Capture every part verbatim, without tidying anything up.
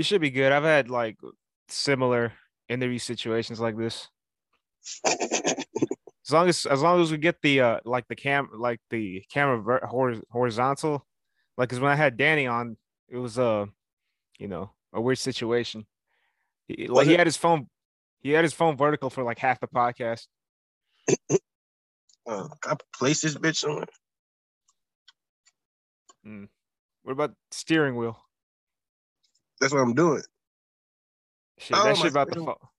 You should be good. I've had like similar interview situations like this. As long as as long as we get the uh like the cam like the camera ver- hor- horizontal, like because when I had Danny on, it was a uh, you know a weird situation. He, like he had his phone, he had his phone vertical for like half the podcast. Uh, I place this bitch somewhere. Mm. What about steering wheel? That's what I'm doing. Shit, oh, that shit about to fall.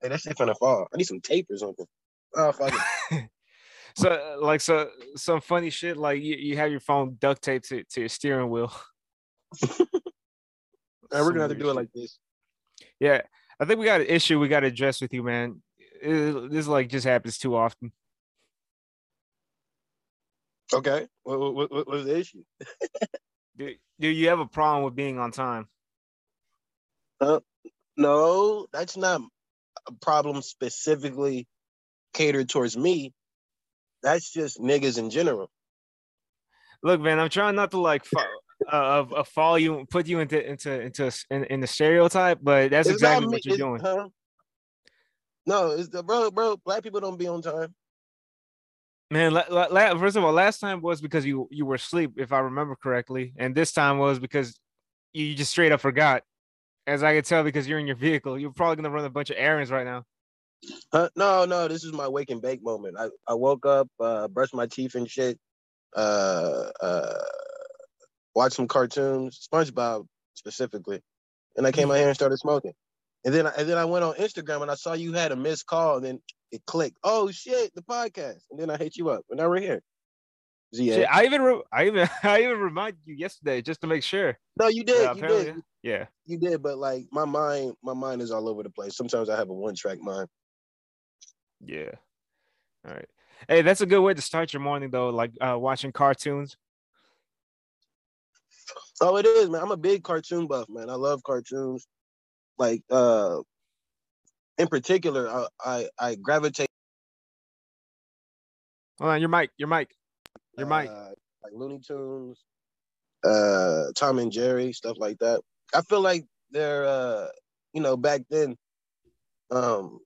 Hey, that shit finna fall. I need some tape or something. Oh fuck it. So like so some funny shit like you, you have your phone duct taped to, to your steering wheel. Right, we're gonna have to do shit. It like this. Yeah, I think we got an issue we got to address with you, man. It, this like just happens too often. Okay, what what what was the issue? do, do you have a problem with being on time? Uh, no, that's not a problem specifically catered towards me. That's just niggas in general. Look, man, I'm trying not to like uh, uh follow you, put you into into into in, in the stereotype, but that's it's exactly what you're doing. Huh? No, it's the bro, bro. Black people don't be on time. Man, la, la, la, first of all, last time was because you, you were asleep, if I remember correctly. And this time was because you just straight up forgot. As I could tell, because you're in your vehicle. You're probably going to run a bunch of errands right now. Uh, no, no, this is my wake and bake moment. I, I woke up, uh, brushed my teeth and shit, uh, uh, watched some cartoons, SpongeBob specifically. And I came out here and started smoking. And then, I, and then I went on Instagram and I saw you had a missed call and then it clicked. Oh shit, the podcast. And then I hit you up. And now we're here. Shit, I even re- I even I even reminded you yesterday just to make sure. No, you did. Uh, you did. Yeah. You did, but like my mind, my mind is all over the place. Sometimes I have a one-track mind. Yeah. All right. Hey, that's a good way to start your morning though, like uh, watching cartoons. Oh, it is, man. I'm a big cartoon buff, man. I love cartoons. Like, uh, in particular, I, I, I gravitate. Hold on, your mic, your mic, your mic. Uh, like Looney Tunes, uh, Tom and Jerry, stuff like that. I feel like they're, uh, you know, back then, um,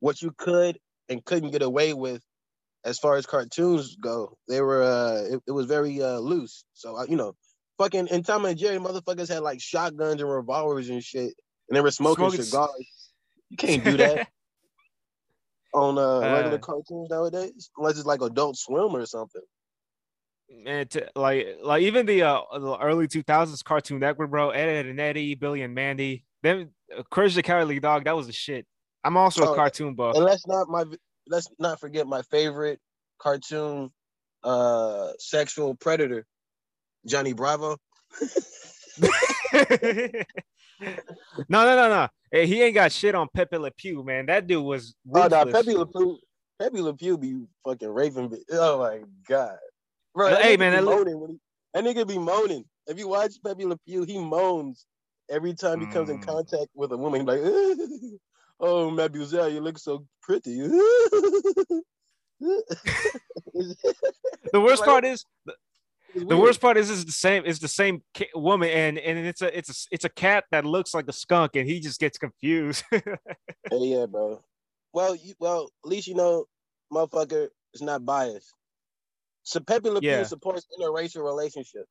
what you could and couldn't get away with as far as cartoons go, they were, uh, it, it was very uh, loose. So, uh, you know, fucking, in Tom and Jerry, motherfuckers had like shotguns and revolvers and shit. And they were smoking, smoking cigars. You can't do that on uh, regular uh, cartoons nowadays, unless it's like Adult Swim or something. Man, t- like, like even the, uh, the early two thousands Cartoon Network, bro. Ed, Ed and Eddie, Billy and Mandy. Them, uh, Courage the Cowardly Dog. That was the shit. I'm also oh, a cartoon buff. And let's not my let's not forget my favorite cartoon, uh, sexual predator, Johnny Bravo. No, no, no, no. Hey, he ain't got shit on Pepe Le Pew, man. That dude was ruthless. Oh, no, Pepe Le Pew, Pepe Le Pew be fucking raping. Oh, my God. Bro, that hey, man. That, li- that nigga be moaning. If you watch Pepe Le Pew, he moans every time he mm. comes in contact with a woman. Like, oh, mademoiselle, you look so pretty. The worst like, part is... The worst part is it's the same. It's the same woman, and, and it's a it's a it's a cat that looks like a skunk, and he just gets confused. Hey, yeah, bro. Well, you, well, at least you know, motherfucker, it's not biased. So Pepe Le Pew yeah. supports interracial relationships.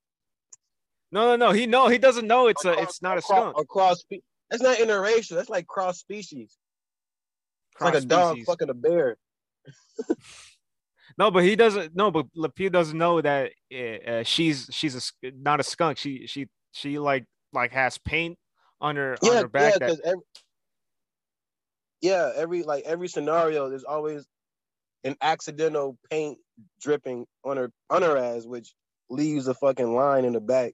No, no, no. He no, he doesn't know it's across, a it's not a skunk. Across, across, that's not interracial. That's like cross species. It's like a dog fucking a bear. No, but he doesn't. No, but Le Pew doesn't know that uh, she's she's a, not a skunk. She she she like like has paint on her yeah, on her back. Yeah, that... every, yeah, every like every scenario, there's always an accidental paint dripping on her on her ass, which leaves a fucking line in the back.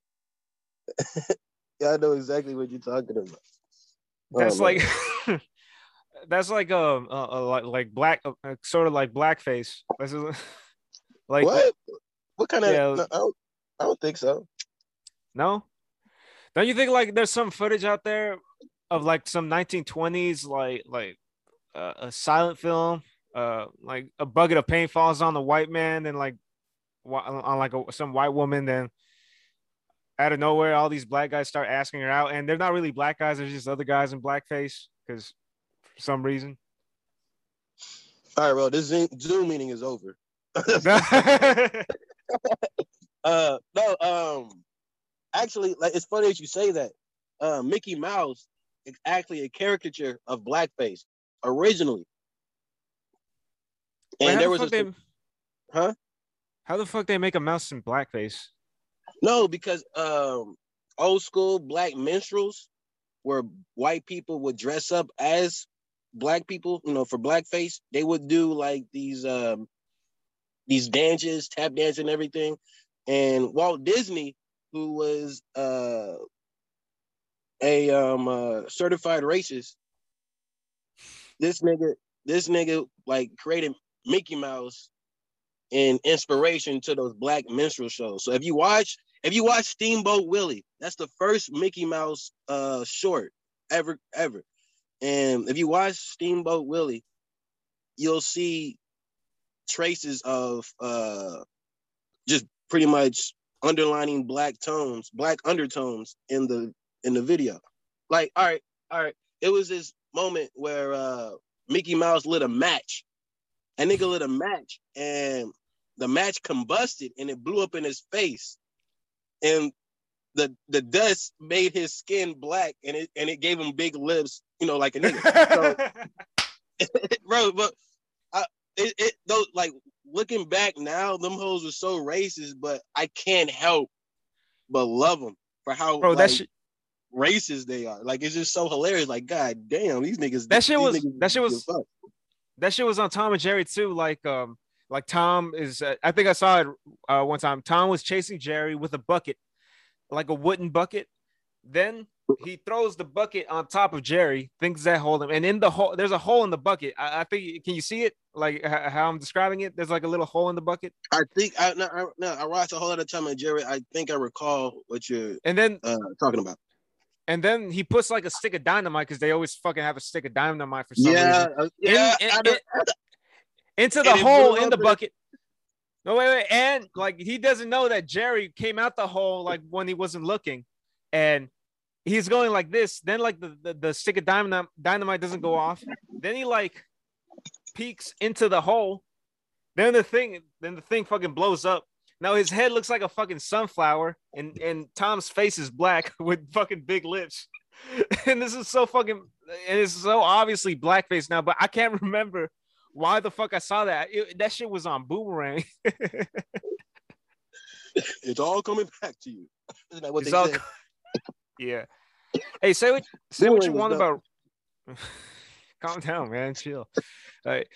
Yeah, I know exactly what you're talking about. That's oh, like that's like um uh, uh, like like black uh, sort of like blackface. That's just, like what? What kind of? Yeah, no, I, don't, I don't think so. No, don't you think like there's some footage out there of like some nineteen twenties like like uh, a silent film, uh like a bucket of paint falls on the white man and like on like a, some white woman, then out of nowhere, all these black guys start asking her out, and they're not really black guys. They're just other guys in blackface because for some reason. All right, bro, this Zoom meeting is over. uh, no, um, actually, like, it's funny that you say that. Uh, Mickey Mouse is actually a caricature of blackface originally. And Wait, there was the a they... huh? How the fuck they make a mouse in blackface? No, because um, old school black minstrels, where white people would dress up as black people, you know, for blackface, they would do like these um, these dances, tap dance, and everything. And Walt Disney, who was uh, a um, uh, certified racist, this nigga, this nigga, like created Mickey Mouse and inspiration to those black minstrel shows. So if you watch, if you watch Steamboat Willie, that's the first Mickey Mouse uh, short ever, ever. And if you watch Steamboat Willie, you'll see traces of uh, just pretty much underlining black tones, black undertones in the in the video. Like, all right, all right. It was this moment where uh, Mickey Mouse lit a match. A nigga lit a match, and the match combusted, and it blew up in his face, and the the dust made his skin black, and it and it gave him big lips, you know, like a nigga. So, bro, but I, it, it those like looking back now, them hoes were so racist, but I can't help but love them for how bro, like, that shit, racist they are. Like, it's just so hilarious. Like, god damn, these niggas. That shit was. That shit was. Fuck. That shit was on Tom and Jerry too. Like, um, like Tom is, uh, I think I saw it uh, one time. Tom was chasing Jerry with a bucket, like a wooden bucket. Then he throws the bucket on top of Jerry, thinks that hold him. And in the hole, there's a hole in the bucket. I, I think, can you see it? Like h- how I'm describing it? There's like a little hole in the bucket. I think, I, no, I, no, I watched a whole lot of Tom and Jerry. I think I recall what you're and then, uh, talking about. And then he puts like a stick of dynamite because they always fucking have a stick of dynamite for some yeah, reason. Yeah, in, in, I don't, I don't, into the hole in the bucket. No, wait, wait. And like he doesn't know that Jerry came out the hole like when he wasn't looking. And he's going like this. Then like the, the, the stick of dynamite, dynamite doesn't go off. Then he like peeks into the hole. Then the thing, then the thing fucking blows up. Now his head looks like a fucking sunflower, and, and Tom's face is black with fucking big lips. And this is so fucking, and it's so obviously blackface now, but I can't remember why the fuck I saw that. It, that shit was on Boomerang. It's all coming back to you. Isn't that what it's they all, said? Yeah. Hey, say what say what you want about. Calm down, man. Chill. All right.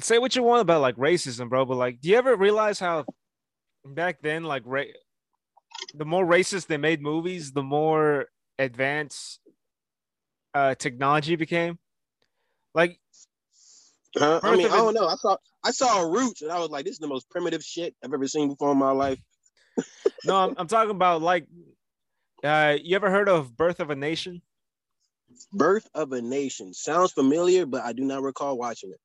Say what you want about like racism, bro. But like, do you ever realize how? Back then, like ra- the more racist they made movies, the more advanced uh, technology became. Like, uh, I mean, I don't know. I saw I saw Roots, and I was like, "This is the most primitive shit I've ever seen before in my life." No, I'm, I'm talking about like, uh, you ever heard of Birth of a Nation? Birth of a Nation sounds familiar, but I do not recall watching it.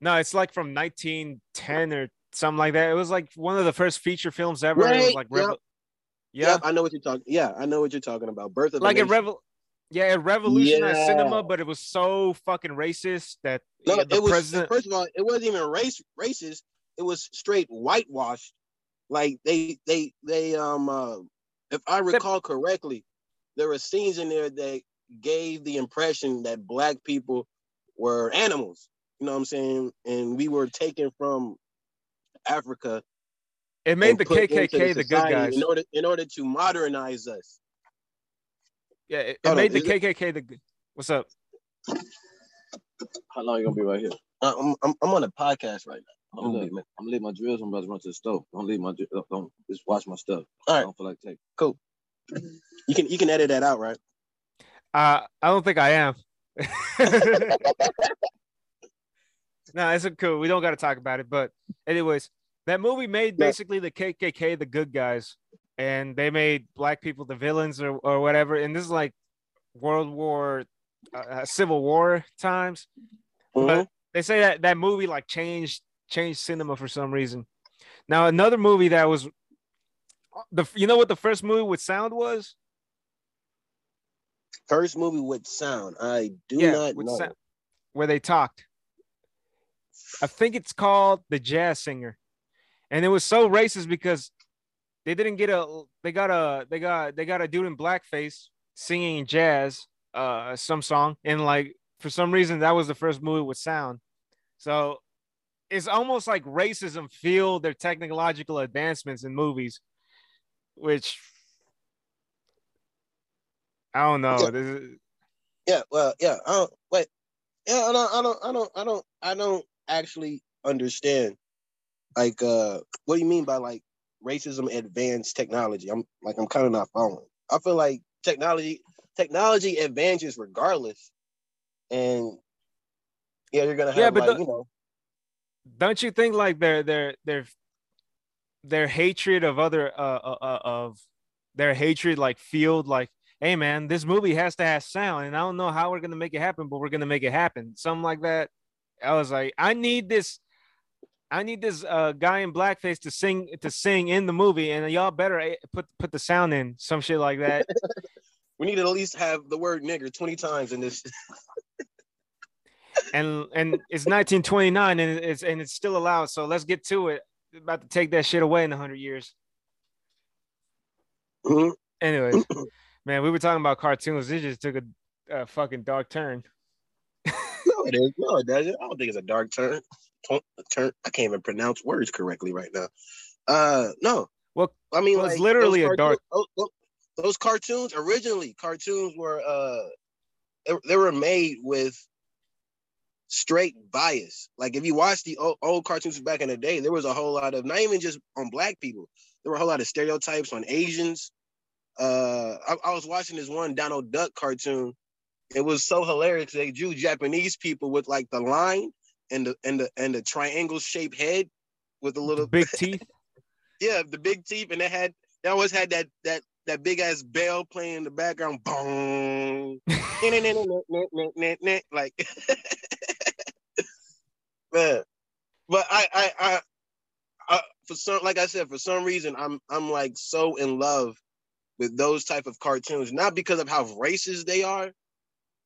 No, it's like from nineteen ten or. Something like that. It was like one of the first feature films ever. Right. It was like, revo- yeah. yeah, I know what you're talking. Yeah, I know what you're talking about. Birth of like a revo- yeah, it revolutionized yeah. cinema, but it was so fucking racist that no, yeah, the it was, president. First of all, it wasn't even race racist. It was straight whitewashed. Like they, they, they. Um, uh, if I recall correctly, there were scenes in there that gave the impression that black people were animals. You know what I'm saying? And we were taken from Africa. It made the K K K the good guys in order in order to modernize us. Yeah, it, it made the K K K the good. What's up? How long are you gonna be right here? I'm I'm, I'm on a podcast right now. I'm gonna leave, leave my drills. I'm about to run to the stove. Don't leave my drills. Don't just watch my stuff. All right. I don't feel like take. Cool. You can you can edit that out, right? Uh, I don't think I am. No, it's cool. We don't got to talk about it. But anyways, that movie made basically the K K K the good guys, and they made black people the villains or, or whatever. And this is like World War, uh, Civil War times. Mm-hmm. But they say that that movie like changed changed cinema for some reason. Now, another movie that was the you know what the first movie with sound was? First movie with sound. I do yeah, not with know. Sound, where they talked. I think it's called The Jazz Singer. And it was so racist because they didn't get a they got a they got they got a dude in blackface singing jazz, uh some song, and like for some reason that was the first movie with sound. So it's almost like racism fueled their technological advancements in movies, which I don't know. Yeah, this is... yeah well, yeah. I don't, wait, yeah, I don't, I don't, I don't, I don't, I don't actually understand. Like, uh, what do you mean by like racism advanced technology? I'm like, I'm kind of not following. I feel like technology, technology advances regardless, and yeah, you're gonna have yeah, but like the... you know. Don't you think like their their their their hatred of other uh, uh of their hatred like fueled like, hey man, this movie has to have sound and I don't know how we're gonna make it happen, but we're gonna make it happen, something like that. I was like, I need this, I need this uh guy in blackface to sing to sing in the movie, and y'all better put put the sound in, some shit like that. We need to at least have the word nigger twenty times in this. And and it's nineteen twenty-nine and it's and it's still allowed. So let's get to it. I'm about to take that shit away in a hundred years. Mm-hmm. Anyways, man, we were talking about cartoons. It just took a, a fucking dark turn. No, it is. No, it doesn't. I don't think it's a dark turn. Turn. I can't even pronounce words correctly right now. Uh, no. Well, I mean, well, like, it's literally a dark. Those, those cartoons originally, cartoons were uh, they, they were made with straight bias. Like if you watch the old, old cartoons back in the day, there was a whole lot of, not even just on black people, there were a whole lot of stereotypes on Asians. Uh, I, I was watching this one Donald Duck cartoon. It was so hilarious. They drew Japanese people with like the line and the and the and the triangle shaped head with a little the big teeth. Yeah, the big teeth, and they had they always had that that that big ass bell playing in the background. Boom. Like. Man, but I, I, I, I, for some, like I said, for some reason, I'm, I'm like so in love with those type of cartoons, not because of how racist they are,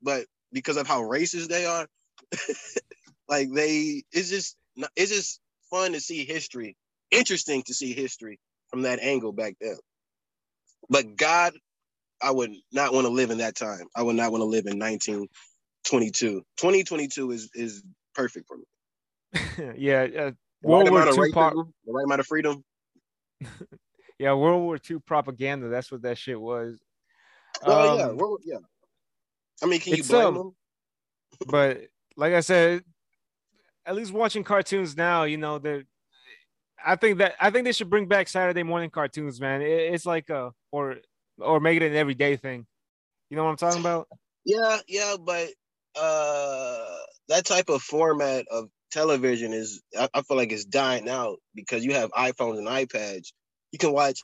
but because of how racist they are. Like they, it's just, it's just fun to see history, interesting to see history from that angle back then. But God, I would not want to live in that time. I would not want to live in nineteen twenty-two. twenty twenty-two is is perfect for me. Yeah, uh, World War Two, the right amount of freedom. Yeah, World War Two propaganda. That's what that shit was. Well, um, yeah, World, yeah. I mean, can you blame um, them? But like I said, at least watching cartoons now, you know, they I think that I think they should bring back Saturday morning cartoons, man. It, it's like a or or make it an everyday thing. You know what I'm talking about? Yeah, yeah, but uh, that type of format of television is, I feel like it's dying out because you have iPhones and iPads. You can watch,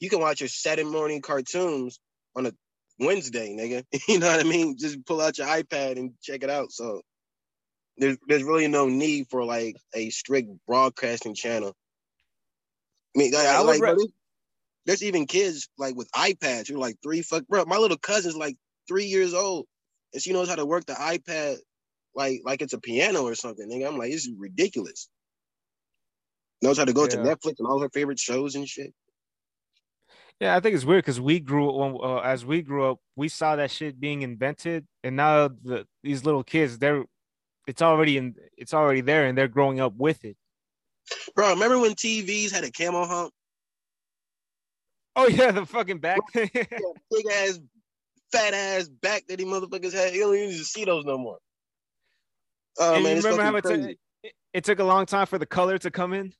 you can watch your Saturday morning cartoons on a Wednesday, nigga. You know what I mean? Just pull out your iPad and check it out. So there's there's really no need for like a strict broadcasting channel. I mean, like, I like, bro, there's even kids like with iPads who are like three fuck bro. My little cousin's like three years old, and she knows how to work the iPad. Like, like it's a piano or something. Nigga. I'm like, this is ridiculous. Knows how to go yeah. to Netflix and all her favorite shows and shit. Yeah, I think it's weird because we grew uh, as we grew up, we saw that shit being invented, and now the, these little kids, they're it's already in, it's already there, and they're growing up with it. Bro, remember when T Vs had a camo hump? Oh yeah, the fucking back, yeah, big ass, fat ass back that these motherfuckers had. You don't even see those no more. Oh, and man, you remember how it took, it, it took a long time for the color to come in?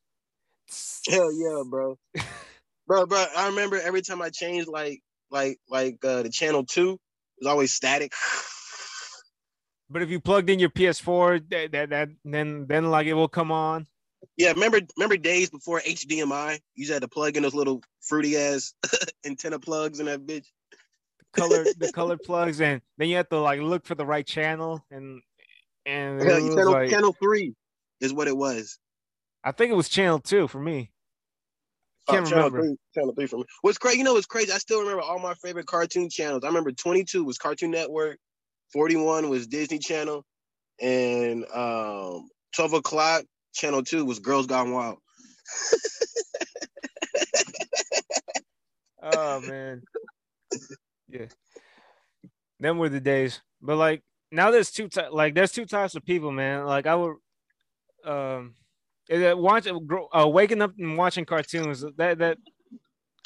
Hell yeah, bro. bro, bro. I remember every time I changed like like like uh, the channel two, it was always static. But if you plugged in your P S four, that, that that then then like it will come on. Yeah, remember remember days before H D M I? You had to plug in those little fruity ass antenna plugs in that bitch. Color the color plugs, and then you have to like look for the right channel and And yeah, channel, like, channel three is what it was. I think it was channel two for me. Can't oh, channel remember. three, channel three for me. What's crazy? You know what's crazy? I still remember all my favorite cartoon channels. I remember twenty-two was Cartoon Network, forty-one was Disney Channel, and um, twelve o'clock Channel Two was Girls Gone Wild. Oh man, yeah. Them were the days. But like now, there's two ty- like there's two types of people, man. Like I would, um, watch uh, waking up and watching cartoons. That that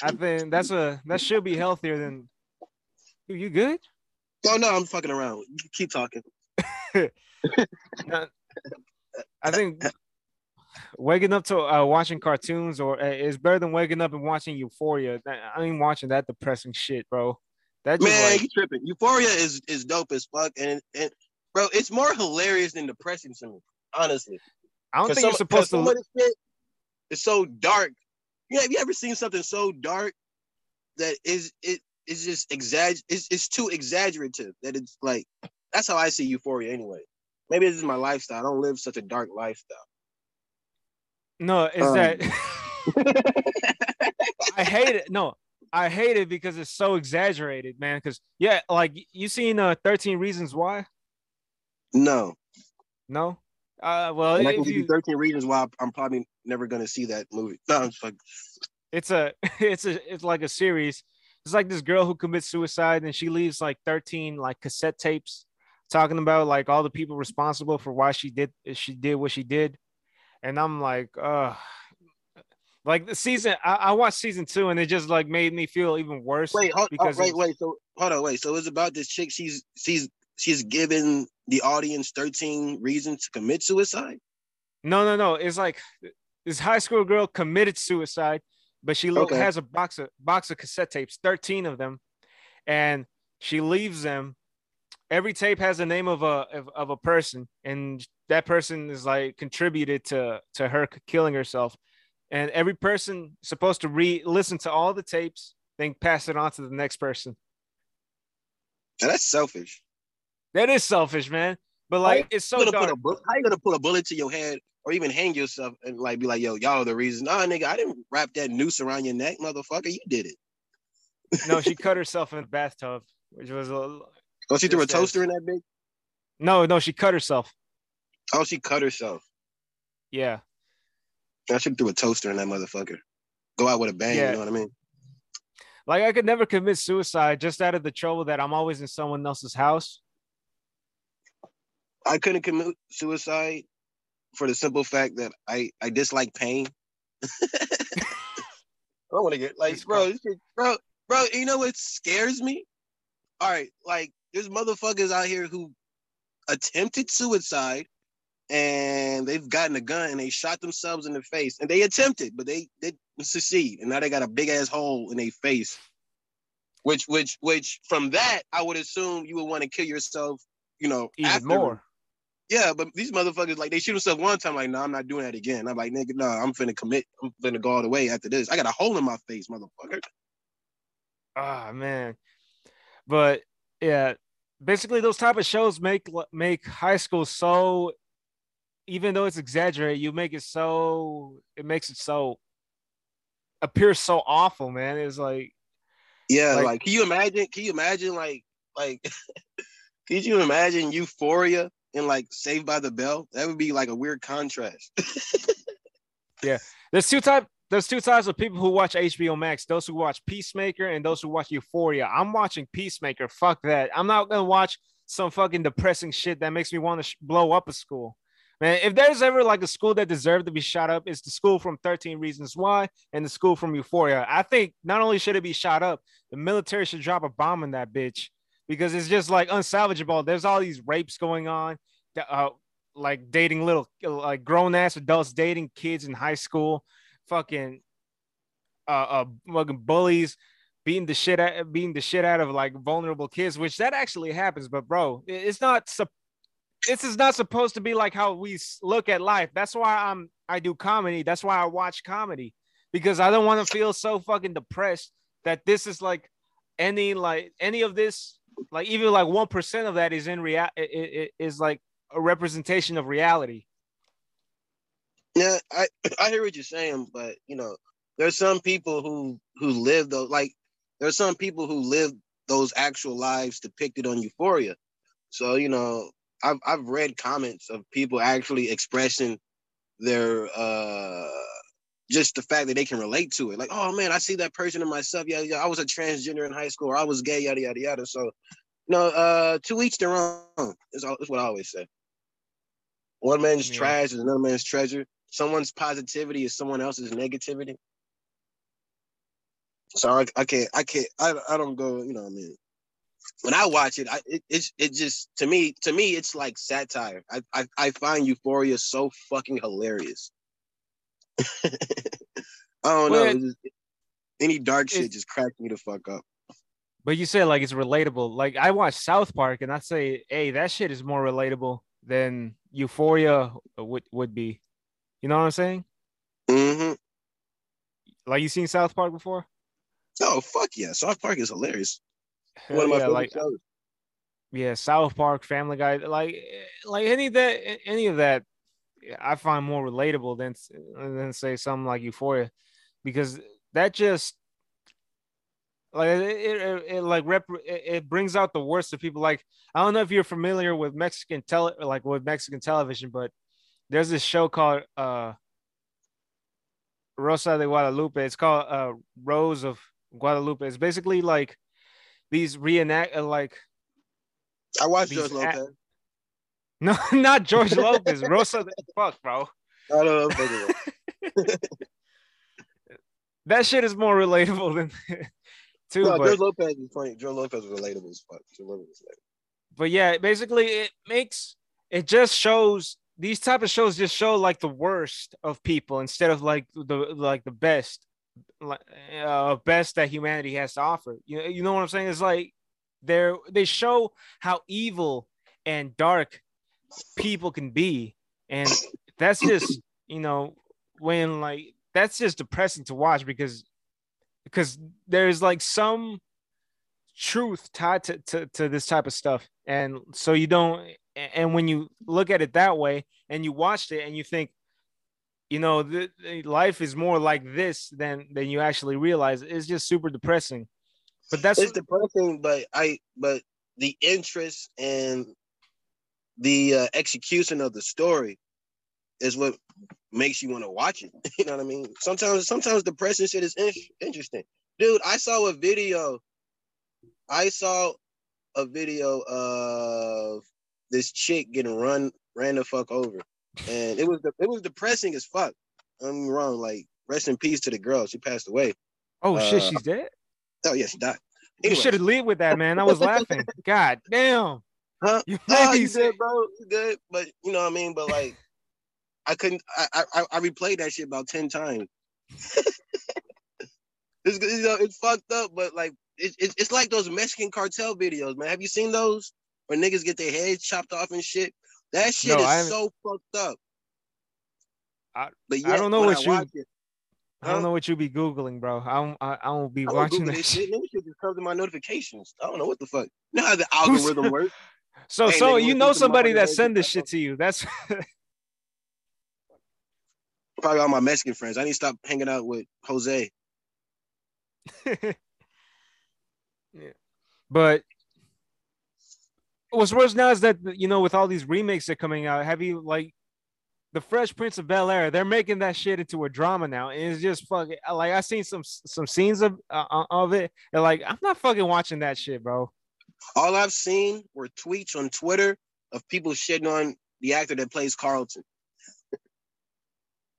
I think that's a that should be healthier than. Dude, you good? Oh no, I'm fucking around. Keep talking. Now, I think waking up to uh, watching cartoons or uh, is better than waking up and watching Euphoria. I ain't watching that depressing shit, bro. That just, man, like, you tripping. Euphoria is, is dope as fuck, and and bro, it's more hilarious than depressing to me, honestly. I don't think some, you're supposed to. Look... Shit, it's so dark. Yeah, have you ever seen something so dark that is it is just exagger? It's it's too exaggerative that it's like that's how I see Euphoria anyway. Maybe this is my lifestyle. I don't live such a dark lifestyle. No, it's um. that I hate it. No, I hate it because it's so exaggerated, man. Because yeah, like you seen uh, thirteen Reasons Why? No, no. Uh, well, like if you, thirteen Reasons Why, I'm probably never gonna see that movie. No, I'm just like, it's a, it's a, it's like a series. It's like this girl who commits suicide and she leaves like thirteen like cassette tapes talking about like all the people responsible for why she did she did what she did. And I'm like, uh like the season I, I watched season two and it just like made me feel even worse. Wait, hold, because oh, wait, wait, so hold on, wait. So it's about this chick, she's she's she's giving the audience thirteen reasons to commit suicide? No, no, no. It's like this high school girl committed suicide, but she okay. has a box of box of cassette tapes, thirteen of them, and she leaves them. Every tape has the name of a of, of a person, and that person is like contributed to to her killing herself. And every person is supposed to re listen to all the tapes, then pass it on to the next person. Now that's selfish. That is selfish, man. But like, it's so dark. Put a bu- how you gonna put a bullet to your head or even hang yourself and like be like, "Yo, y'all are the reason." Nah, nigga, I didn't wrap that noose around your neck, motherfucker. You did it. No, she cut herself in the bathtub, which was a. Oh, she threw a toaster in that bitch? No, no, she cut herself. Oh, she cut herself. Yeah. I should have threw a toaster in that motherfucker. Go out with a bang, yeah. You know what I mean? Like, I could never commit suicide just out of the trouble that I'm always in someone else's house. I couldn't commit suicide for the simple fact that I, I dislike pain. I don't want to get, like, bro, bro, bro, you know what scares me? All right, like, there's motherfuckers out here who attempted suicide and they've gotten a gun and they shot themselves in the face and they attempted, but they didn't succeed. And now they got a big ass hole in their face, which, which, which from that, I would assume you would want to kill yourself, you know, even after. More. Yeah, but these motherfuckers, like, they shoot themselves one time, like, no, nah, I'm not doing that again. I'm like, nigga, no, nah, I'm finna commit. I'm finna go all the way after this. I got a hole in my face, motherfucker. Ah, oh, man. But yeah, basically those type of shows make make high school so, even though it's exaggerated, you make it so it makes it so appear so awful, man. It's like, yeah, like, like can you imagine? Can you imagine like like could you imagine Euphoria and like Saved by the Bell? That would be like a weird contrast. Yeah, there's two type. There's two types of people who watch H B O Max, those who watch Peacemaker and those who watch Euphoria. I'm watching Peacemaker. Fuck that. I'm not going to watch some fucking depressing shit that makes me want to sh- blow up a school. Man, if there's ever like a school that deserved to be shot up, it's the school from thirteen Reasons Why and the school from Euphoria. I think not only should it be shot up, the military should drop a bomb in that bitch because it's just like unsalvageable. There's all these rapes going on, uh, like dating little, like grown ass adults dating kids in high school. Fucking, uh, uh, fucking bullies beating the shit out, beating the shit out of like vulnerable kids, which that actually happens. But bro, it's not. Su- this is not supposed to be like how we look at life. That's why I'm. I do comedy. That's why I watch comedy because I don't want to feel so fucking depressed that this is like any like any of this like even like one percent of that is in real. It, it is like a representation of reality. Yeah, I, I hear what you're saying, but, you know, there's some people who who live those, like there's some people who live those actual lives depicted on Euphoria. So, you know, I've I've read comments of people actually expressing their uh just the fact that they can relate to it. Like, oh man, I see that person in myself. Yeah, yeah, I was a transgender in high school, or I was gay, yada yada yada. So, you know, uh, to each their own is, is what I always say. One man's yeah. trash is another man's treasure. Someone's positivity is someone else's negativity. So I, I can't, I can't, I, I don't go. You know what I mean? When I watch it, I it it, it just to me to me it's like satire. I I, I find Euphoria so fucking hilarious. I don't well, know. It, just, any dark shit just cracked me the fuck up. But you said like it's relatable. Like I watch South Park and I say, hey, that shit is more relatable than Euphoria would would be. You know what I'm saying? Mm-hmm. Like, you seen South Park before? Oh fuck yeah, South Park is hilarious. Hell One of my yeah, favorite like, shows. Yeah, South Park, Family Guy, like like any of that any of that. I find more relatable than than say something like Euphoria, because that just like it, it, it like rep it brings out the worst of people. Like I don't know if you're familiar with Mexican tele like with Mexican television, but there's this show called uh, Rosa de Guadalupe. It's called uh, Rose of Guadalupe. It's basically like these reenact uh, like I watched George Lopez. At- No, not George Lopez. Rosa, fuck, bro. I don't know. That shit is more relatable than too. No, but... George Lopez is funny. George Lopez is relatable as fuck. But yeah, basically, it makes it just shows these type of shows just show like the worst of people instead of like the like the best, like uh, best that humanity has to offer. You you know what I'm saying? It's like they're they show how evil and dark people can be, and that's just, you know, when like that's just depressing to watch, because because there's like some truth tied to, to to this type of stuff. And so you don't, and when you look at it that way and you watched it and you think, you know, the, the life is more like this than than you actually realize, it's just super depressing. But that's it's depressing, but I but the interest and the uh, execution of the story is what makes you want to watch it. You know what I mean? Sometimes, sometimes depressing shit is in- interesting, dude. I saw a video. I saw a video of this chick getting run, ran the fuck over, and it was it was depressing as fuck. I'm wrong. Like, rest in peace to the girl. She passed away. Oh uh, shit, she's dead. Oh yeah, she died. Anyway. You should have lead with that, man. I was laughing. God damn. Huh? You oh, you good, bro? You good? But you know what I mean. But like, I couldn't. I I, I replayed that shit about ten times. it's you know, it's fucked up, but like it's it, it's like those Mexican cartel videos, man. Have you seen those where niggas get their heads chopped off and shit? That shit no, is so fucked up. I but yet, I don't know what I you. It, I don't huh? know what you be googling, bro. I don't. I, I won't be I watching that shit. That shit just comes in my notifications. I don't know what the fuck. You know how the algorithm works. So, hey, so you know somebody that send this shit to you. That's probably all my Mexican friends. I need to stop hanging out with Jose. Yeah, but what's worse now is that, you know, with all these remakes that are coming out, have you like the Fresh Prince of Bel-Air? They're making that shit into a drama now, and it's just fucking like I seen some some scenes of uh, of it, and like I'm not fucking watching that shit, bro. All I've seen were tweets on Twitter of people shitting on the actor that plays Carlton.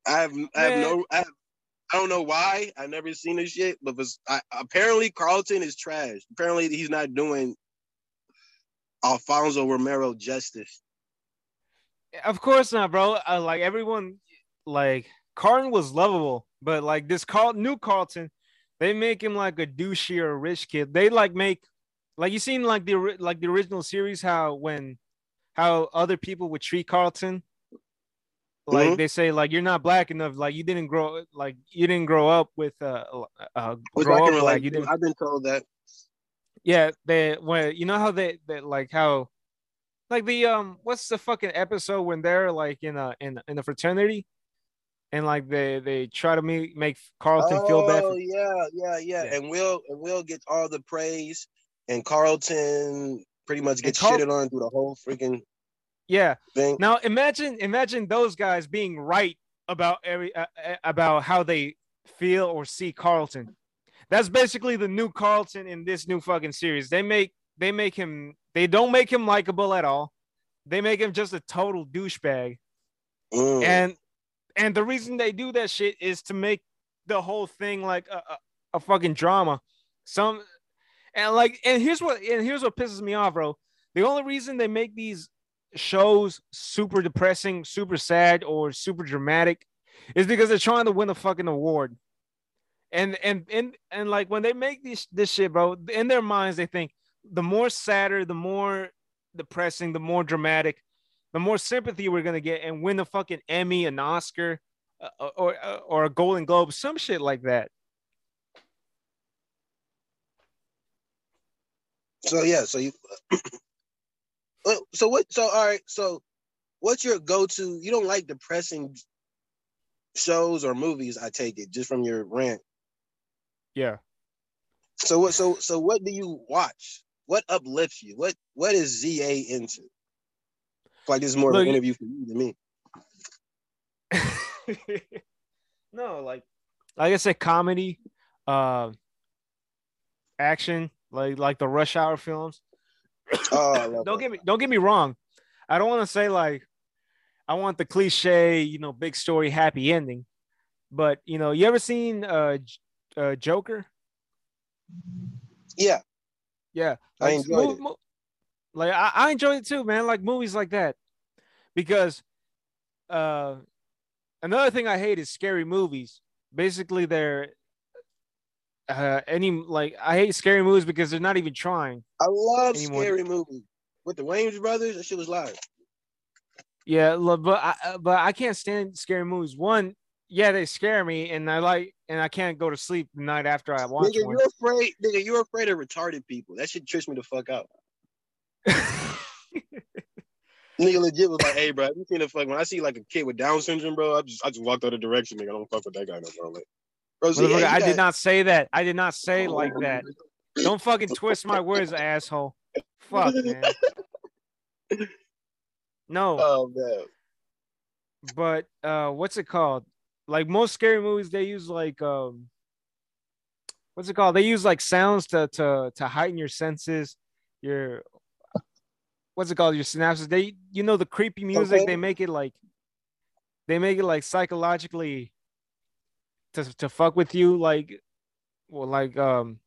I have, I have no, I, have, I don't know why. I've never seen this shit, but was, I, apparently Carlton is trash. Apparently he's not doing Alfonso Romero justice. Of course not, bro. Uh, like everyone, like Carlton was lovable, but like this Carl, new Carlton, they make him like a douchey or rich kid. They like make. Like you seen like the like the original series, how when how other people would treat Carlton, like mm-hmm. they say like you're not black enough, like you didn't grow like you didn't grow up with uh uh grow up, like you didn't. I've been told that. Yeah, they when you know how they, they like how like the um what's the fucking episode when they're like in a in in a fraternity, and like they they try to make, make Carlton oh, feel bad. Oh yeah, yeah, yeah, yeah. And Will and Will gets all the praise, and Carlton pretty much gets Carl- shitted on through the whole freaking yeah thing. Now imagine imagine those guys being right about every uh, about how they feel or see Carlton. That's basically the new Carlton in this new fucking series. They make they make him they don't make him likable at all. They make him just a total douchebag. Mm. And and the reason they do that shit is to make the whole thing like a, a, a fucking drama. Some and like and here's what and here's what pisses me off, bro. The only reason they make these shows super depressing, super sad, or super dramatic is because they're trying to win a fucking award. And and and and like when they make this this shit, bro, in their minds they think the more sadder, the more depressing, the more dramatic, the more sympathy we're gonna get and win the fucking Emmy, an Oscar, uh, or or a Golden Globe, some shit like that. So yeah, so you, so what? So all right, so what's your go-to? You don't like depressing shows or movies? I take it just from your rant. Yeah. So what? So so what do you watch? What uplifts you? What what is Z A into? Like this is more Look, of an interview for you than me. No, like like I said, comedy, uh, action, like like the Rush Hour films. Oh, don't get me don't get me wrong. I don't want to say like I want the cliche, you know, big story, happy ending. But you know, you ever seen uh, uh Joker? Yeah, yeah. Like, I enjoyed mo- it. Mo- like I, I enjoyed it too, man. Like movies like that, because uh, another thing I hate is scary movies. Basically, they're uh, any like I hate scary movies because they're not even trying. I love anymore. Scary movies with the Wayans brothers. That shit was live. Yeah, but I, but I can't stand scary movies. One, yeah, they scare me, and I like, and I can't go to sleep the night after I watch nigga, one. You're afraid, nigga, you're afraid of retarded people. That shit trips me the fuck out. Nigga legit was like, "Hey, bro, you seen the fuck when I see like a kid with Down syndrome, bro? I just I just walked out of the direction, nigga. I don't fuck with that guy no more." Like, bro, see, hey, I got... did not say that. I did not say oh, like that. Don't fucking twist my words, asshole. Fuck, man. No. Oh man. But uh, what's it called? Like most scary movies, they use like um, what's it called? They use like sounds to to to heighten your senses. Your what's it called? Your synapses. They you know the creepy music. Okay. They make it like they make it like psychologically to to fuck with you. Like well, like um,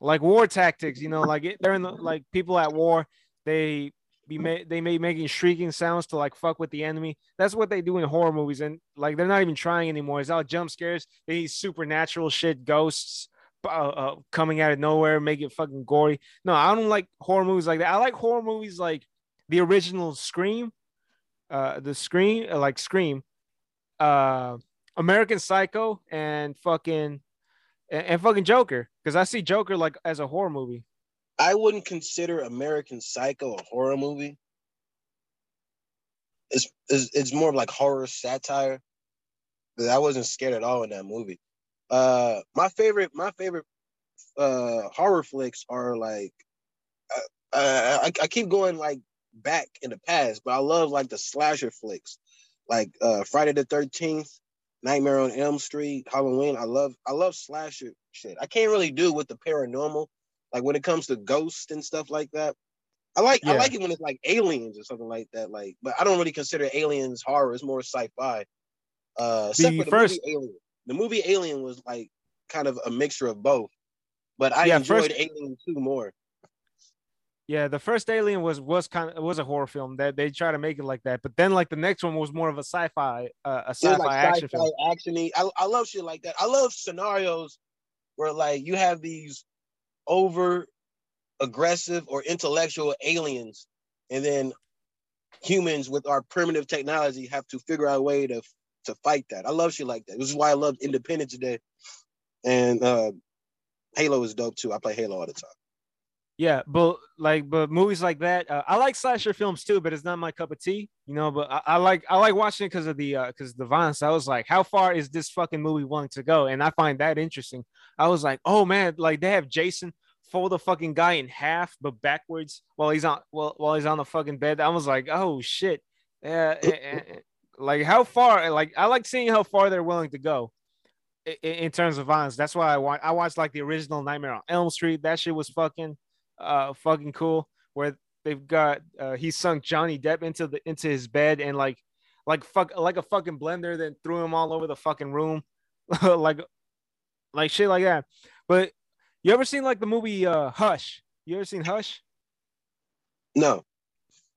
like war tactics. You know, like it, they're in the, like people at war. They. Be ma- they may making shrieking sounds to like fuck with the enemy. That's what they do in horror movies, and like they're not even trying anymore. It's all jump scares. They need supernatural shit, ghosts uh, uh, coming out of nowhere, make it fucking gory. No, I don't like horror movies like that. I like horror movies like the original Scream, uh, the Scream, uh, like Scream, uh, American Psycho, and fucking and, and fucking Joker, because I see Joker like as a horror movie. I wouldn't consider American Psycho a horror movie. It's, it's it's more like horror satire. I wasn't scared at all in that movie. Uh, my favorite my favorite uh, horror flicks are like uh, uh, I I keep going like back in the past, but I love like the slasher flicks, like uh, Friday the thirteenth, Nightmare on Elm Street, Halloween. I love I love slasher shit. I can't really do with the paranormal. Like when it comes to ghosts and stuff like that, I like yeah. I like it when it's like aliens or something like that. Like, but I don't really consider aliens horror. It's more sci-fi. Uh, except for the first movie Alien. The movie Alien was like kind of a mixture of both, but I yeah, enjoyed first, Alien two more. Yeah, the first Alien was was kind of was a horror film that they try to make it like that, but then like the next one was more of a sci-fi uh, a sci-fi, like action sci-fi film. Actiony. I I love shit like that. I love scenarios where like you have these over aggressive or intellectual aliens, and then humans with our primitive technology have to figure out a way to to fight that. I love shit like that. This is why I love Independence Day, and uh Halo is dope too. I play Halo all the time. Yeah, but like, but movies like that, uh, I like slasher films too, but it's not my cup of tea, you know. But I, I like, I like watching it because of the, because uh, the violence. I was like, how far is this fucking movie willing to go? And I find that interesting. I was like, oh man, like they have Jason fold the fucking guy in half, but backwards while he's on, well, while he's on the fucking bed. I was like, oh shit, yeah. Uh, like how far? Like I like seeing how far they're willing to go in, in terms of violence. That's why I watch. I watched like the original Nightmare on Elm Street. That shit was fucking. uh fucking cool, where they've got uh he sunk Johnny Depp into the into his bed and like like fuck like a fucking blender, then threw him all over the fucking room. like like shit like that. But you ever seen like the movie uh Hush? You ever seen Hush? No.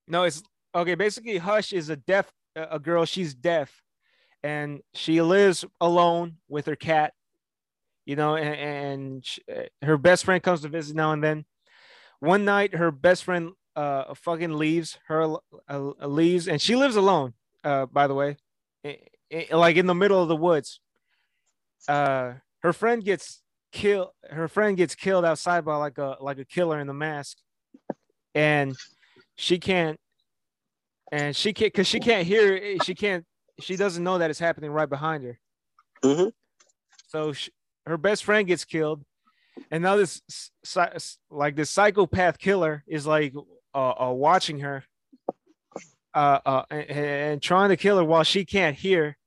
No, it's okay. Basically Hush is a deaf a girl, she's deaf, and she lives alone with her cat, you know, and, and she, her best friend comes to visit now and then. One night, her best friend uh fucking leaves her, uh, leaves, and she lives alone. Uh, by the way, it, it, like in the middle of the woods. Uh, her friend gets killed. Her friend gets killed outside by like a like a killer in the mask, and she can't. And she can't because she can't hear it. She can't. She doesn't know that it's happening right behind her. Mm-hmm. So she, her best friend gets killed. And now this like this psychopath killer is like uh, uh, watching her uh, uh, and, and trying to kill her while she can't hear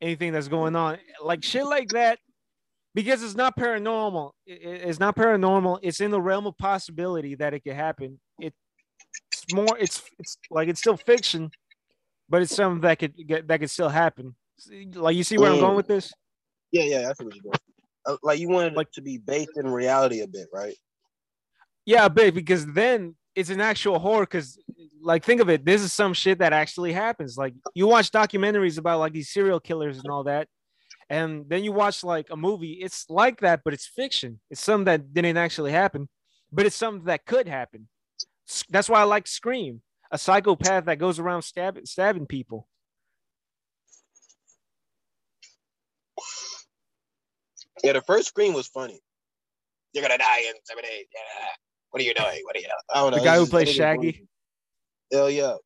anything that's going on. Like shit like that, because it's not paranormal. It's not paranormal. It's in the realm of possibility that it could happen. It's more it's it's like it's still fiction, but it's something that could get, that could still happen. Like you see where mm. I'm going with this? Yeah, yeah, I see what you're doing. Like you wanted like, it to be based in reality a bit, right? Yeah, a bit, because then it's an actual horror. Because, like, think of it, this is some shit that actually happens. Like, you watch documentaries about like these serial killers and all that, and then you watch like a movie. It's like that, but it's fiction. It's something that didn't actually happen, but it's something that could happen. That's why I like Scream, a psychopath that goes around stabbing stabbing people. Yeah, the first Scream was funny. You're gonna die in seven days. Yeah. What are you doing? What are you doing? I don't know. The guy who plays Shaggy. Hell yeah.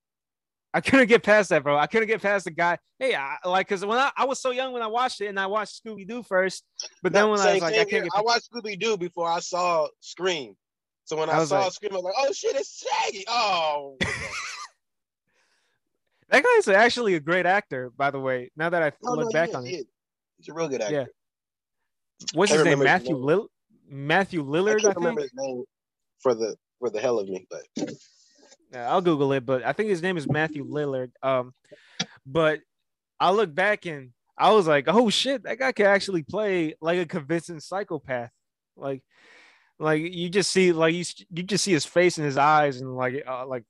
I couldn't get past that, bro. I couldn't get past the guy. Hey, I, like, cause when I, I was so young when I watched it, and I watched Scooby Doo first, but then no, when same, I was like, I can't here. Get. I watched Scooby Doo before I saw Scream. So when I, I saw like, Scream, I was like, oh shit, it's Shaggy. Oh. That guy's actually a great actor, by the way. Now that I no, look no, back is, on he it, he's a real good actor. Yeah. What's his name? Matthew Lil Matthew Lillard. I can't remember his name for the for the hell of me, but yeah, I'll Google it. But I think his name is Matthew Lillard. Um, but I look back and I was like, oh shit, that guy can actually play like a convincing psychopath. Like, like you just see like you you just see his face and his eyes and like uh, like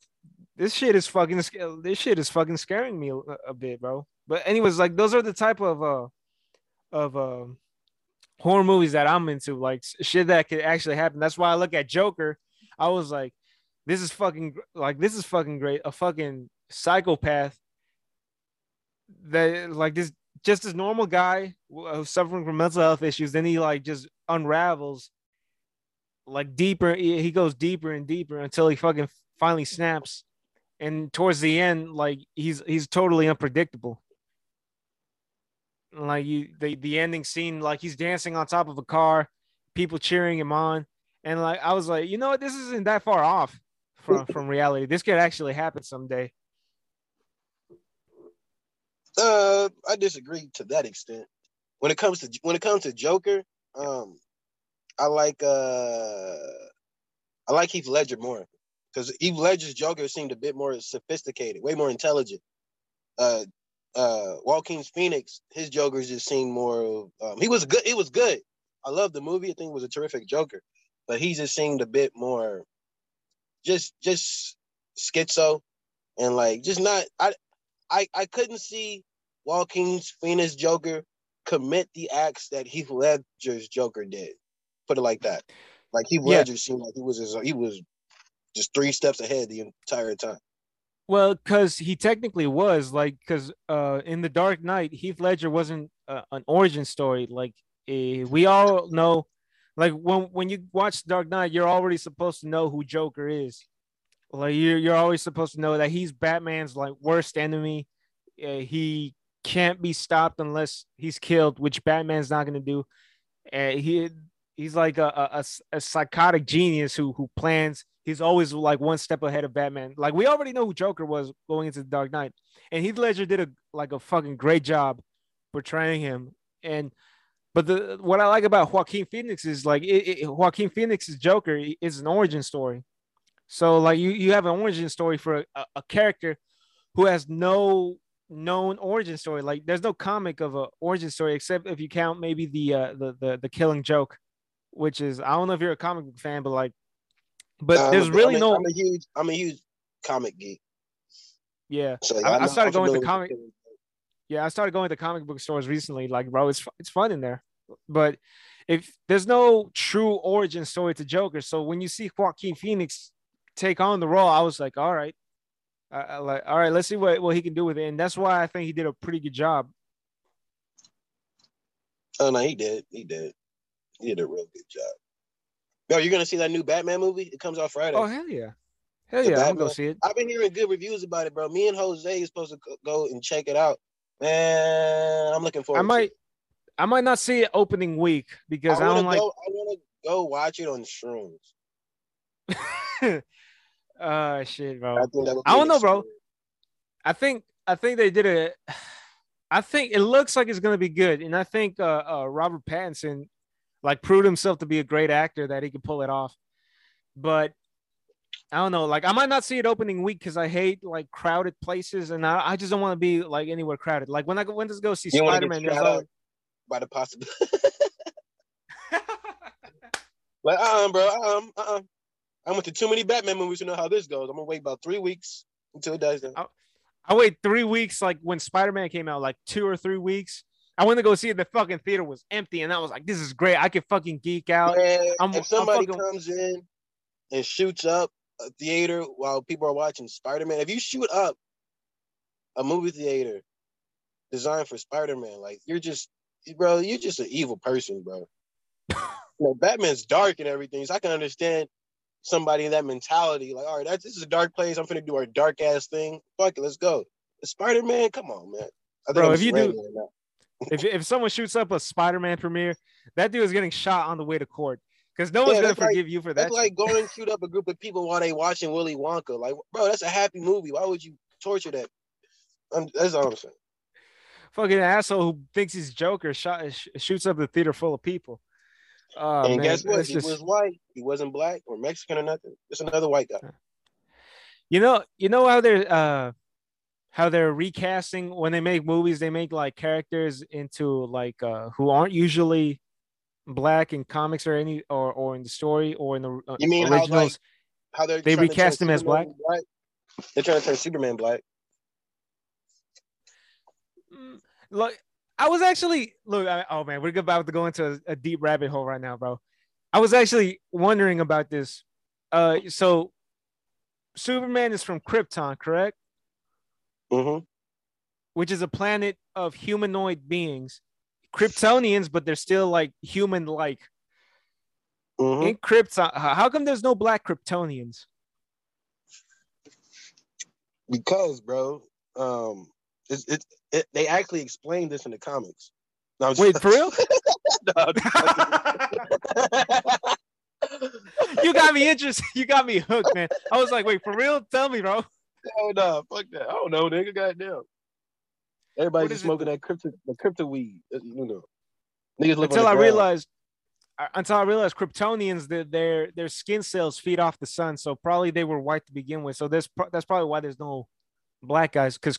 this shit is fucking this shit is fucking scaring me a, a bit, bro. But anyways, like those are the type of uh of um. Uh, horror movies that I'm into, like shit that could actually happen. That's why I look at Joker. I was like, this is fucking like this is fucking great. A fucking psychopath that like this just this normal guy who's suffering from mental health issues. Then he like just unravels like deeper. He goes deeper and deeper until he fucking finally snaps. And towards the end, like he's he's totally unpredictable. Like you, the the ending scene, like he's dancing on top of a car, people cheering him on, and like I was like, you know what, this isn't that far off from from reality. This could actually happen someday. Uh, I disagree to that extent. When it comes to when it comes to Joker, um, I like uh, I like Heath Ledger more because Heath Ledger's Joker seemed a bit more sophisticated, way more intelligent. Uh. uh Joaquin Phoenix, his Joker just seemed more um he was good it was good I loved the movie. I think it was a terrific Joker, but he just seemed a bit more just just schizo and like just not I I I couldn't see Joaquin Phoenix Joker commit the acts that Heath Ledger's Joker did, put it like that. Like Heath yeah. Ledger seemed like he was his, he was just three steps ahead the entire time. Well, because he technically was like, because uh, in The Dark Knight, Heath Ledger wasn't uh, an origin story. Like uh, we all know, Like when when you watch Dark Knight, you're already supposed to know who Joker is. Like you're you're always supposed to know that he's Batman's like worst enemy. Uh, he can't be stopped unless he's killed, which Batman's not gonna do. And uh, he he's like a, a a psychotic genius who who plans. He's always like one step ahead of Batman. Like we already know who Joker was going into the Dark Knight, and Heath Ledger did a like a fucking great job portraying him. And but the what I like about Joaquin Phoenix is like it, it, Joaquin Phoenix's Joker is an origin story. So like you you have an origin story for a, a character who has no known origin story. Like there's no comic of an origin story except if you count maybe the uh, the, the the Killing Joke, which is I don't know if you're a comic book fan, but like. But um, there's really I'm a, no. I'm a huge. I'm a huge comic geek. Yeah, so, like, I, I started going to comic. Yeah, I started going to comic book stores recently. Like, bro, it's it's fun in there. But if there's no true origin story to Joker, so when you see Joaquin Phoenix take on the role, I was like, all right, I, I like, all right, let's see what what he can do with it. And that's why I think he did a pretty good job. Oh no, he did. He did. He did a real good job. Yo, you're gonna see that new Batman movie? It comes out Friday. Oh hell yeah, hell yeah! I'm gonna see it. I've been hearing good reviews about it, bro. Me and Jose is supposed to go and check it out. Man, I'm looking forward. I might, to it. I might not see it opening week because I, I don't like. Go, I want to go watch it on shrooms. uh shit, bro. I, I don't know, experience. bro. I think I think they did a. I think it looks like it's gonna be good, and I think uh, uh Robert Pattinson. Like proved himself to be a great actor that he could pull it off. But I don't know. Like I might not see it opening week because I hate like crowded places, and I, I just don't want to be like anywhere crowded. Like when I go when does go see Spider-Man, there's like by the possibility. Like um, bro, um, uh, uh-uh. I went to too many Batman movies to know how this goes. I'm gonna wait about three weeks until it does. Then I, I wait three weeks. Like when Spider-Man came out, like two or three weeks. I went to go see it. The fucking theater was empty, and I was like, "This is great. I can fucking geek out." Man, I'm, if somebody I'm fucking... comes in and shoots up a theater while people are watching Spider-Man, if you shoot up a movie theater designed for Spider-Man, like you're just, bro, you're just an evil person, bro. You know, Batman's dark and everything, so I can understand somebody in that mentality. Like, all right, that's, this is a dark place. I'm finna do our dark ass thing. Fuck it, let's go. Spider-Man, come on, man. I think bro, I'm if you do. Right now. If if someone shoots up a Spider-Man premiere, that dude is getting shot on the way to court because no yeah, one's gonna forgive like, you for that. It's like going and shoot up a group of people while they watching Willy Wonka. Like, bro, that's a happy movie. Why would you torture that? I'm, that's all I'm saying. Fucking asshole who thinks he's Joker shot sh- shoots up the theater full of people. Oh, and man, guess what? He just... was white. He wasn't black or Mexican or nothing. It's another white guy. You know, you know how they're. Uh... How they're recasting when they make movies, they make like characters into like uh, who aren't usually black in comics or any or, or in the story or in the uh, you mean originals. How, like, how they're they recast them as black? black? They're trying to turn Superman black. Mm, look, I was actually look. I, oh man, we're about to go into a, a deep rabbit hole right now, bro. I was actually wondering about this. Uh, so Superman is from Krypton, correct? Mm-hmm. Which is a planet of humanoid beings, Kryptonians, but they're still like human-like. Mm-hmm. In Krypton, how come there's no black Kryptonians? Because, bro, um, it, it, it, they actually explained this in the comics. No, wait, for real? No, you got me interested. You got me hooked, man. I was like, wait, for real? Tell me, bro. Oh no, fuck that. I don't know, nigga. Goddamn. Everybody just smoking it? that crypto the crypto weed. You know. Niggas until I ground. realized until I realized Kryptonians that their their skin cells feed off the sun. So probably they were white to begin with. So that's that's probably why there's no black guys, because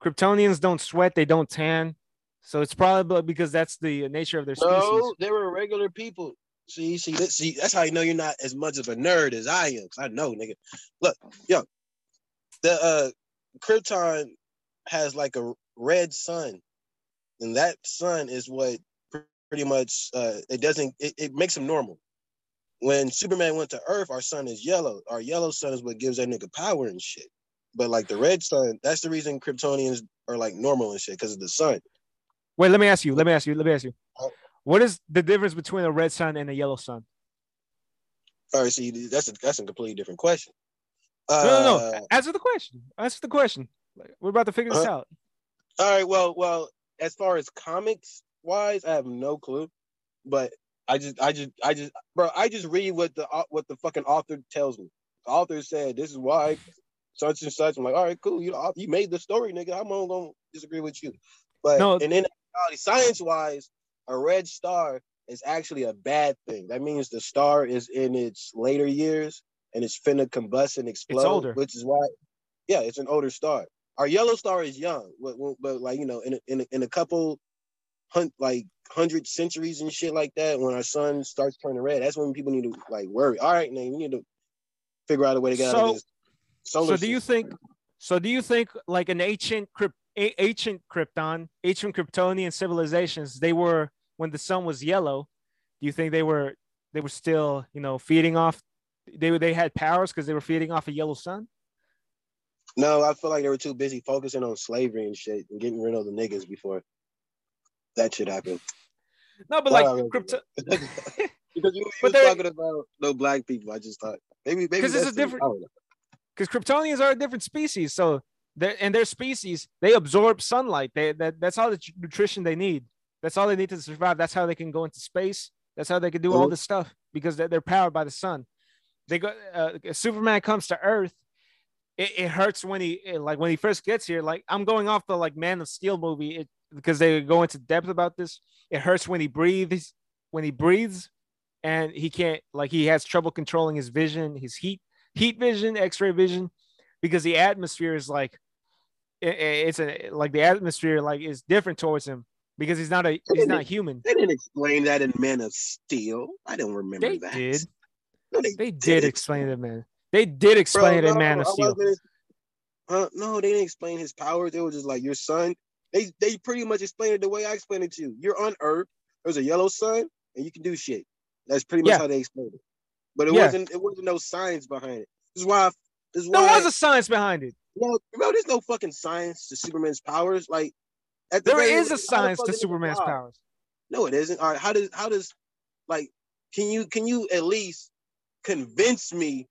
Kryptonians don't sweat, they don't tan. So it's probably because that's the nature of their species. No, they were regular people. See, see, that, see, that's how you know you're not as much of a nerd as I am. Cause I know, nigga. Look, yo. The uh, Krypton has like a red sun, and that sun is what pretty much uh, it doesn't it, it makes him normal. When Superman went to Earth, our sun is yellow. Our yellow sun is what gives that nigga power and shit. But like the red sun, that's the reason Kryptonians are like normal and shit because of the sun. Wait, let me ask you. Let me ask you. Let me ask you. What is the difference between a red sun and a yellow sun? All right, see, that's a, that's a completely different question. Uh, no, no, no. Answer the question. Answer the question. We're about to figure uh-huh. this out. All right, well, well, as far as comics wise, I have no clue, but I just, I just, I just, bro, I just read what the what the fucking author tells me. The author said this is why such and such. I'm like, all right, cool. You you made the story, nigga. I'm not gonna disagree with you. But no. And then science wise, a red star is actually a bad thing. That means the star is in its later years and it's finna combust and explode. It's older. Which is why, yeah, it's an older star. Our yellow star is young, but, but like, you know, in a, in a, in a couple, hun- like hundred centuries and shit like that, when our sun starts turning red, that's when people need to like worry. All right, now you need to figure out a way to get so, out of this solar. So do you system. think? So do you think like an ancient crypt, ancient Krypton, ancient Kryptonian civilizations, they were when the sun was yellow? Do you think they were they were still you know feeding off? They they had powers because they were feeding off a yellow sun. No, I feel like they were too busy focusing on slavery and shit and getting rid of the niggas before that shit happened. No, but like oh, Krypton. Because you were talking about no black people. I just thought maybe maybe because it's a different. Because Kryptonians are a different species, so they're and their species they absorb sunlight. They that that's all the nutrition they need. That's all they need to survive. That's how they can go into space. That's how they can do mm-hmm. all this stuff because they're, they're powered by the sun. They go. Uh, Superman comes to Earth. It, it hurts when he it, like when he first gets here. Like I'm going off the like Man of Steel movie it, because they go into depth about this. It hurts when he breathes. When he breathes, and he can't like he has trouble controlling his vision, his heat, heat vision, X-ray vision, because the atmosphere is like it, it's a like the atmosphere like is different towards him because he's not a he's not human. They didn't explain that in Man of Steel. I don't remember they that. Did. No, they, they did. They did explain it, man. They did explain Bro, it in no, Man of Steel. Uh, no, they didn't explain his powers. They were just like, your son. They they pretty much explained it the way I explained it to you. You're on Earth. There's a yellow sun, and you can do shit. That's pretty much yeah. how they explained it. But it yeah. wasn't it wasn't no science behind it. This is why. I, this is there why was I, a science behind it. You know, you know, there's no fucking science to Superman's powers. Like at the there way, is a science to Superman's powers. powers. No, it isn't. All right, how does how does like can you can you at least convince me?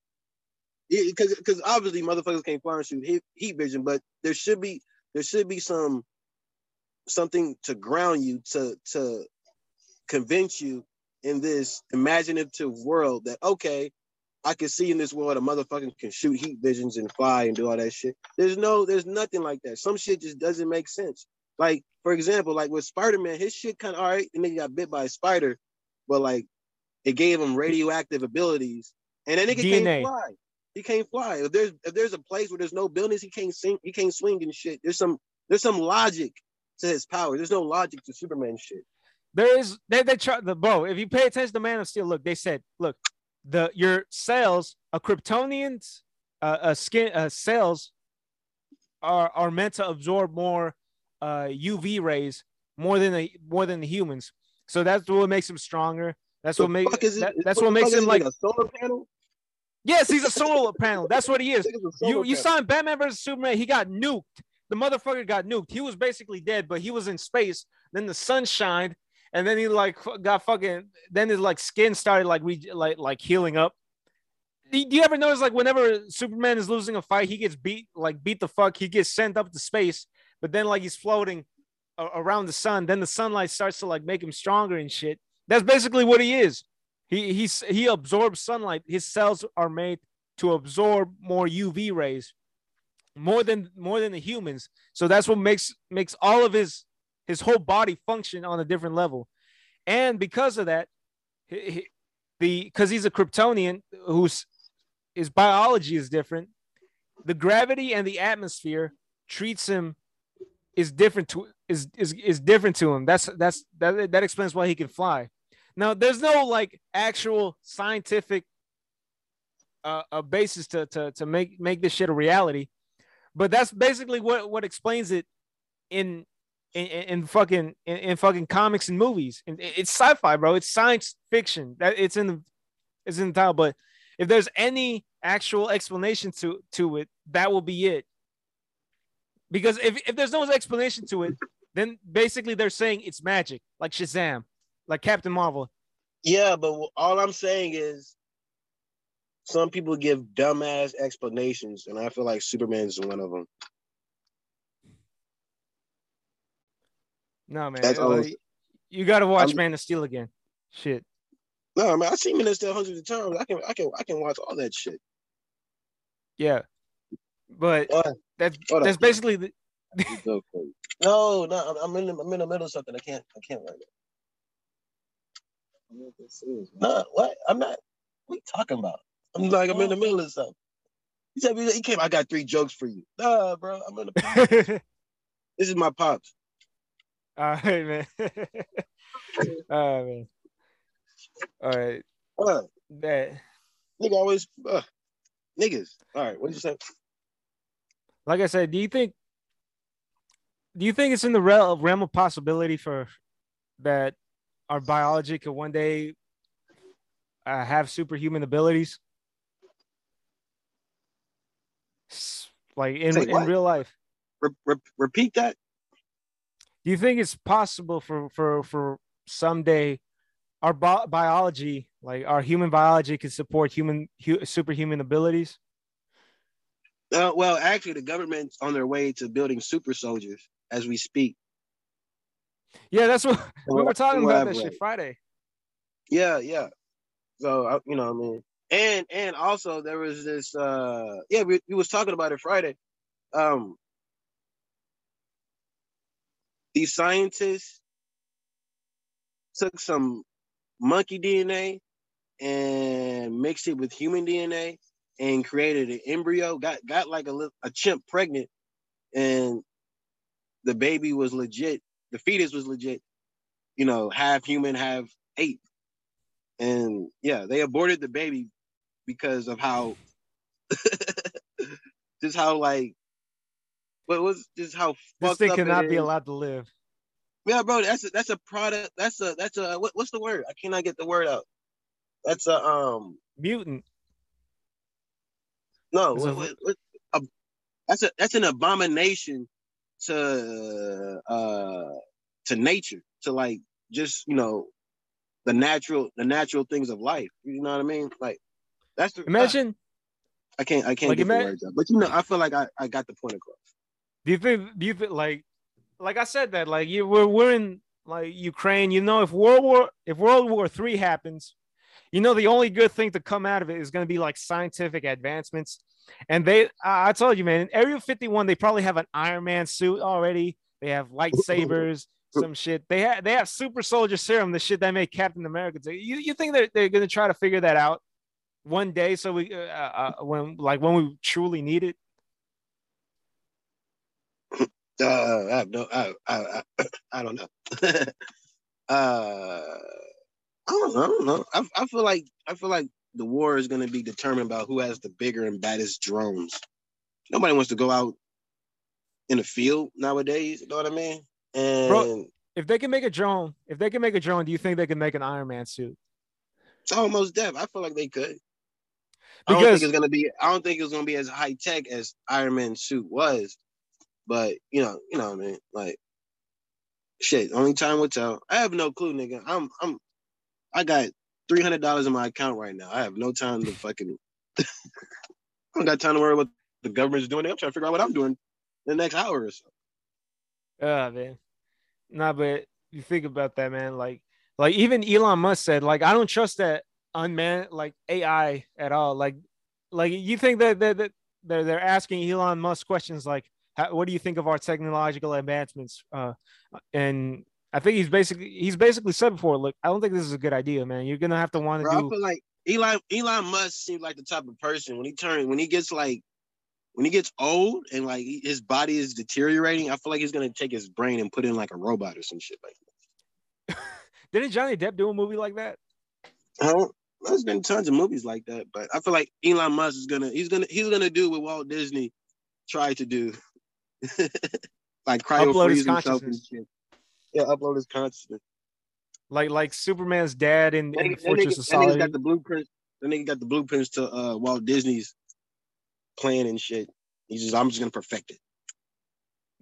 Because because obviously motherfuckers can't fly and shoot heat, heat vision, but there should be there should be some something to ground you to to convince you in this imaginative world that okay, I can see in this world a motherfucker can shoot heat visions and fly and do all that shit. There's no there's nothing like that. Some shit just doesn't make sense. Like for example, like with Spider-Man, his shit kind of all right, and then he got bit by a spider, but like it gave him radioactive abilities, and that nigga D N A. Can't fly. He can't fly. If there's if there's a place where there's no buildings, he can't sing, he can't swing and shit. There's some there's some logic to his power. There's no logic to Superman shit. There is they they try the bro. If you pay attention to Man of Steel, look, they said, look, the your cells, a Kryptonian's uh, a skin uh, cells are are meant to absorb more uh, U V rays more than the more than the humans. So that's what makes him stronger. That's the what makes that, that's what, what makes him like a solar panel. Yes, he's a solar panel. That's what he is. You you saw in Batman versus Superman, he got nuked. The motherfucker got nuked. He was basically dead, but he was in space. Then the sun shined, and then he like got fucking. Then his like skin started like re- like like healing up. Do you ever notice like whenever Superman is losing a fight, he gets beat like beat the fuck. He gets sent up to space, but then like he's floating around the sun. Then the sunlight starts to like make him stronger and shit. That's basically what he is. He he's, he absorbs sunlight. His cells are made to absorb more U V rays, more than more than the humans. So that's what makes makes all of his his whole body function on a different level. And because of that, he, he, the because he's a Kryptonian whose his biology is different. The gravity and the atmosphere treats him is different to is is is different to him. That's that's that that explains why he can fly. Now, there's no like actual scientific uh, a basis to, to to make make this shit a reality, but that's basically what, what explains it in in, in fucking in, in fucking comics and movies. And it's sci-fi, bro. It's science fiction. That it's in the it's in the title. But if there's any actual explanation to to it, that will be it. Because if if there's no explanation to it, then basically they're saying it's magic, like Shazam. like Captain Marvel. Yeah, but all I'm saying is some people give dumbass explanations, and I feel like Superman's one of them. No, man. That's always, you got to watch I'm, Man of Steel again. Shit. No, man. I've seen Man of Steel hundreds of times. I can, I can, I can watch all that shit. Yeah, but uh, that's that's on. Basically the. Okay. No, no, I'm in the I'm in the middle of something. I can't, I can't right now. No, what? I'm not. What are you talking about? I'm like, I'm in the middle of something. He said, he came. I got three jokes for you. Nah, bro. I'm in the. This is my pops. All right, man. All right, man. All right. Uh, that nigga always uh, niggas. All right, what did you say? Like I said, do you think do you think it's in the realm of possibility for that our biology could one day uh, have superhuman abilities, like in say, in real life? Re- re- repeat that. Do you think it's possible for for for someday our bi- biology, like our human biology, can support human hu- superhuman abilities? Uh, well, actually, the government's on their way to building super soldiers as we speak. Yeah, that's what we were talking about that shit Friday. Yeah, yeah. So you know what I mean, and and also there was this. Uh, yeah, we we was talking about it Friday. Um. These scientists took some monkey D N A and mixed it with human D N A and created an embryo, got got like a, a chimp pregnant, and the baby was legit, the fetus was legit, you know, half human, half ape. And yeah, they aborted the baby because of how, just how like, but was just how this thing cannot be allowed to live. Yeah, bro, that's a, that's a product. That's a that's a what, what's the word? I cannot get the word out. That's a um mutant. No, what, a, what, what, a, that's a that's an abomination to uh to nature, to like just you know the natural the natural things of life. You know what I mean? Like that's the, imagine. I, I can't I can't like get ima- the words out, but you know I feel like I, I got the point across. Do you think? Do you think? Like, like I said that. Like, you we're we're in like Ukraine. You know, if World War if World War Three happens, you know, the only good thing to come out of it is going to be like scientific advancements. And they, I, I told you, man, in Area fifty-one, they probably have an Iron Man suit already. They have lightsabers, some shit. They have they have super soldier serum, the shit that made Captain America. Do. You you think they're they're going to try to figure that out one day? So we uh, uh, when like when we truly need it. Uh, I have no, I, I, I, I don't know. uh, I don't know. I don't know. I, I feel like, I feel like the war is going to be determined by who has the bigger and baddest drones. Nobody wants to go out in the field nowadays. You know what I mean? And bro, if they can make a drone, if they can make a drone, do you think they can make an Iron Man suit? It's almost deaf. I feel like they could. Because I don't think it's going to be. I don't think it's going to be as high tech as Iron Man suit was. But you know, you know what I mean? Like shit, only time will tell. I have no clue, nigga. I'm I'm I got three hundred dollars in my account right now. I have no time to fucking I don't got time to worry about what the government's doing. I'm trying to figure out what I'm doing the next hour or so. Oh man. Nah, but you think about that, man. Like like even Elon Musk said, like, I don't trust that unmanned like A I at all. Like like you think that that, that they're they're asking Elon Musk questions like, what do you think of our technological advancements? Uh, and I think he's basically he's basically said before, look, I don't think this is a good idea, man. You're gonna have to want to do. I feel like Elon Elon Musk seems like the type of person when he turns when he gets like when he gets old and like his body is deteriorating. I feel like he's gonna take his brain and put in like a robot or some shit like that. Didn't Johnny Depp do a movie like that? I don't. There's been tons of movies like that, but I feel like Elon Musk is gonna he's gonna he's gonna do what Walt Disney tried to do. Like cryo freeze himself and shit. Yeah, upload his consciousness. Like like Superman's dad in, in that the Fortress of Solitude. That nigga got the blueprints. That nigga got the blueprints to uh, Walt Disney's plan and shit. He's just, I'm just gonna perfect it.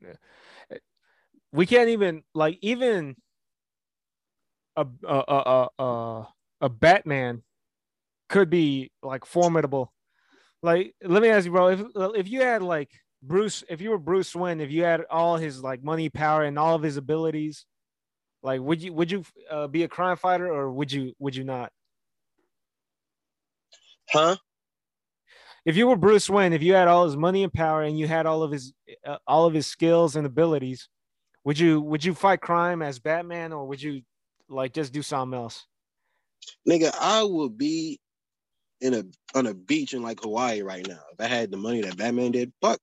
Yeah, we can't even like even a a a a, a Batman could be like formidable. Like, let me ask you, bro, if if you had like Bruce, if you were Bruce Wayne, if you had all his like money, power, and all of his abilities, like would you would you uh, be a crime fighter, or would you would you not? Huh? If you were Bruce Wayne, if you had all his money and power, and you had all of his uh, all of his skills and abilities, would you would you fight crime as Batman, or would you like just do something else? Nigga, I would be in a on a beach in like Hawaii right now if I had the money that Batman did. Fuck,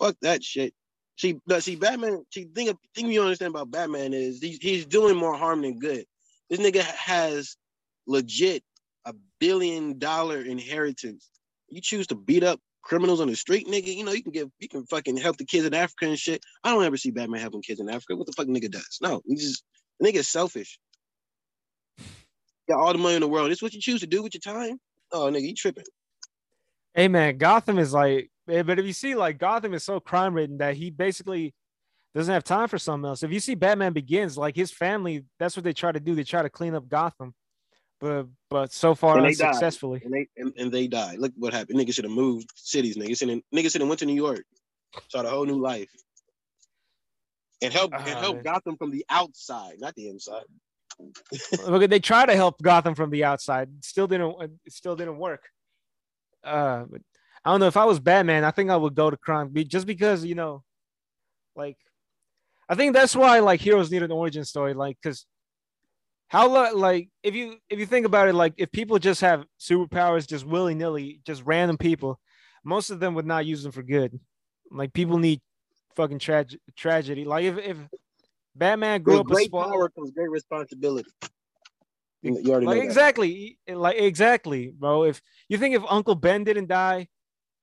fuck that shit. See, no, see, Batman. See, thing of, thing you understand about Batman is he's he's doing more harm than good. This nigga has legit a billion dollar inheritance. You choose to beat up criminals on the street, nigga. You know, you can give, you can fucking help the kids in Africa and shit. I don't ever see Batman helping kids in Africa. What the fuck nigga does? No, he just, the nigga's selfish. Got all the money in the world. It's what you choose to do with your time. Oh, nigga, you tripping. Hey, man, Gotham is like, but if you see, like, Gotham is so crime ridden that he basically doesn't have time for something else. If you see Batman Begins, like, his family, that's what they try to do. They try to clean up Gotham. But, but so far, and unsuccessfully. And they, and, and they died. Look what happened. Niggas should have moved cities, niggas. And niggas should have went to New York. Started a whole new life. And help uh, and help man. Gotham from the outside, not the inside. Look, they tried to help Gotham from the outside. Still didn't, it still didn't work. Uh, but I don't know. If I was Batman, I think I would go to crime. Just because, you know, like, I think that's why, like, heroes need an origin story. Like, because how lo- like if you if you think about it, like if people just have superpowers just willy-nilly, just random people, most of them would not use them for good. Like people need fucking trage- tragedy. Like if, if Batman grew up great a small power comes great responsibility. You already like know exactly that. Like exactly, bro. If you think if Uncle Ben didn't die,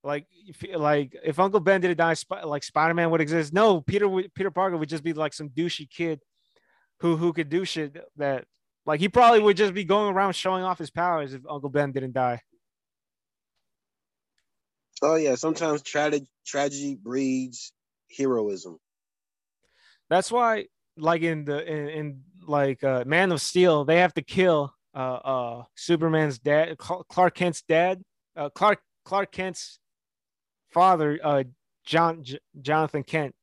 like if, like if Uncle Ben didn't die, Sp- like Spider-Man would exist. No, Peter would, Peter Parker would just be like some douchey kid who who could do shit that, like, he probably would just be going around showing off his powers if Uncle Ben didn't die. Oh, yeah. Sometimes tragedy tragedy breeds heroism. That's why, like, in the in, in like uh, Man of Steel, they have to kill uh, uh, Superman's dad, Clark Kent's dad, uh, Clark Clark Kent's father, uh, John J- Jonathan Kent.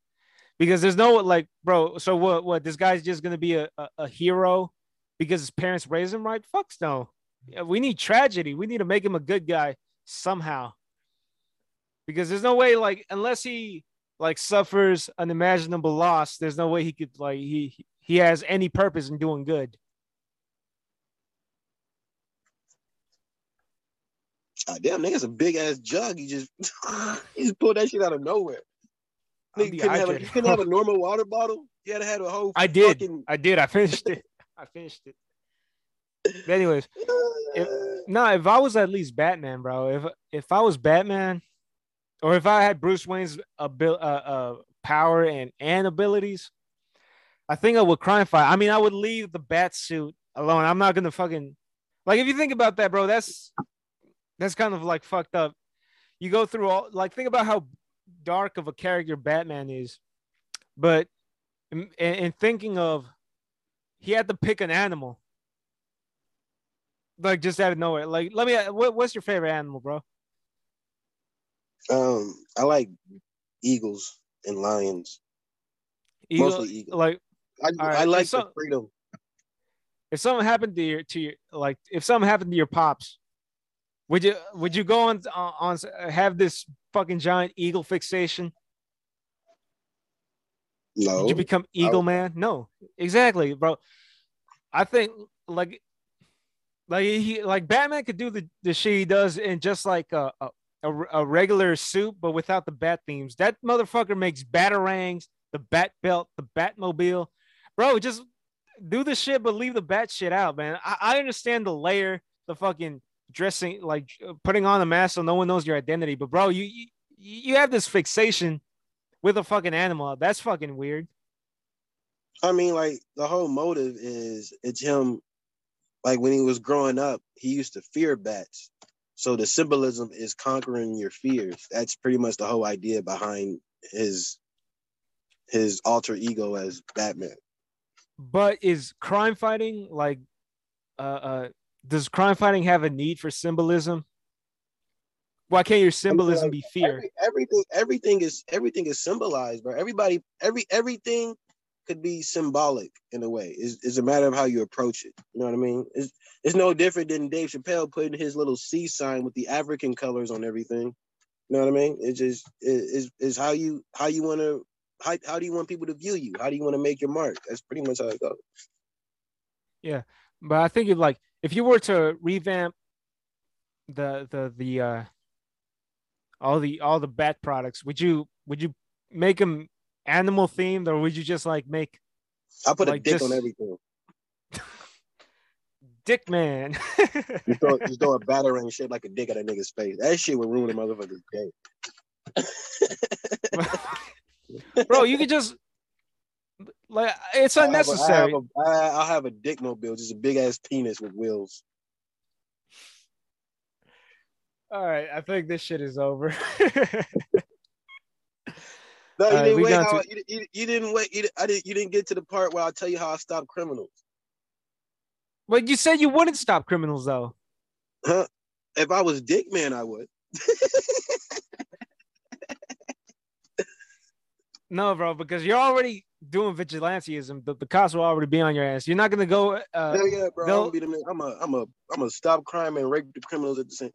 Because there's no, like, bro, so what, what, this guy's just going to be a, a, a hero because his parents raised him right? Fuck no. We need tragedy. We need to make him a good guy somehow. Because there's no way, like, unless he, like, suffers an imaginable loss, there's no way he could, like, he he has any purpose in doing good. God damn, nigga's a big-ass jug. He just, he just pulled that shit out of nowhere. You couldn't, have a, you couldn't have a normal water bottle. You had to have a whole. I did. Fucking... I did. I finished it. I finished it. But anyways, if, no. If I was at least Batman, bro. If if I was Batman, or if I had Bruce Wayne's abil- uh, uh, power and, and abilities, I think I would crime fight. I mean, I would leave the bat suit alone. I'm not gonna fucking, like, if you think about that, bro. That's that's kind of like fucked up. You go through all, like, think about how dark of a character Batman is, but in, in thinking of, he had to pick an animal, like, just out of nowhere. Like, let me, what, what's your favorite animal, bro? Um, I like eagles and lions. Eagle, mostly eagles. Like, I, right, I like some, the freedom. If something happened to your, to your, like, if something happened to your pops, would you would you go on on, on have this fucking giant eagle fixation? No. Did you become Eagle Man? No, exactly, bro. I think like like he like Batman could do the, the shit he does in just like a, a a regular suit, but without the bat themes. That motherfucker makes batarangs, the bat belt, the Batmobile, bro. Just do the shit, but leave the bat shit out, man. I, I understand the layer, the fucking dressing, like putting on a mask so no one knows your identity, but bro, you, you you have this fixation with a fucking animal. That's fucking weird. I mean, like, the whole motive is it's him, like, when he was growing up, he used to fear bats, so the symbolism is conquering your fears. That's pretty much the whole idea behind his his alter ego as Batman. But is crime fighting like, uh, uh, does crime fighting have a need for symbolism? Why can't your symbolism I mean, like, be fear? Every, everything, everything is everything is symbolized, bro. Everybody, every everything could be symbolic in a way. It's, it's a matter of how you approach it. You know what I mean? It's it's no different than Dave Chappelle putting his little C sign with the African colors on everything. You know what I mean? It's just it, it's, it's how you how you want to how how do you want people to view you? How do you want to make your mark? That's pretty much how it goes. Yeah, but I think it, like if you were to revamp the the the. Uh... all the all the bat products, would you would you make them animal themed, or would you just like make I put like a dick just... on everything? Dick man. you, throw, you throw a battering shit like a dick at a nigga's face. That shit would ruin a motherfucker's day. Bro, you could just like it's unnecessary. I have a, I have a dick mobile, just a big ass penis with wheels. All right, I think this shit is over. no, you right, didn't wait. How, to... you, you, you didn't wait. You, I didn't. You didn't get to the part where I tell you how I stopped criminals. But you said you wouldn't stop criminals, though. Huh? If I was Dick Man, I would. No, bro, because you're already doing vigilantism. The, the cops will already be on your ass. You're not gonna go. Uh, Hell yeah, bro! They'll... I'm, be the I'm a. I'm a. I'm a stop crime and rape the criminals at the same.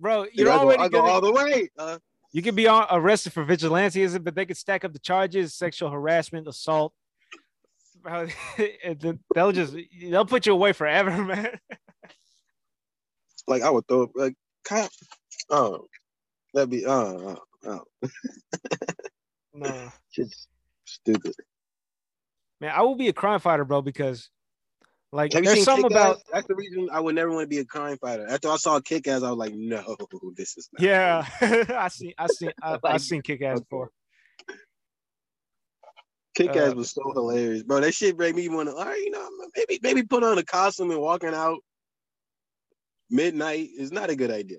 Bro, you're I already go, I gonna, go all the way. Uh, you can be arrested for vigilantism, but they could stack up the charges: sexual harassment, assault. they'll just they'll put you away forever, man. Like I would throw like cop. Oh, that'd be oh oh. oh. No, just stupid. Man, I will be a crime fighter, bro, because. Like, Have there's something about that's the reason I would never want to be a crime fighter. After I saw Kick-Ass, I was like, no, this is not yeah. I seen, I seen, I, I seen Kick-Ass before. Kick-Ass uh, was so hilarious, bro. That shit made me want to, all right, you know, maybe, maybe put on a costume and walking out midnight is not a good idea.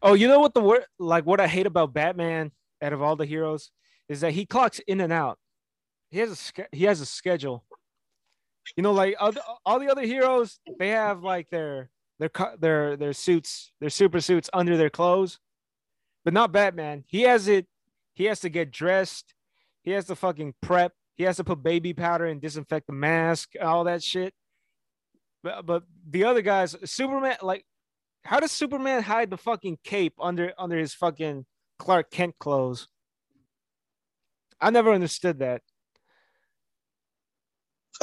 Oh, you know what the word, like, what I hate about Batman out of all the heroes is that he clocks in and out. He has a he has a schedule. You know, like other, all the other heroes, they have like their their their their suits, their super suits under their clothes, but not Batman. He has it. He has to get dressed. He has to fucking prep. He has to put baby powder and disinfect the mask, all that shit. But but the other guys, Superman, like, how does Superman hide the fucking cape under under his fucking Clark Kent clothes? I never understood that.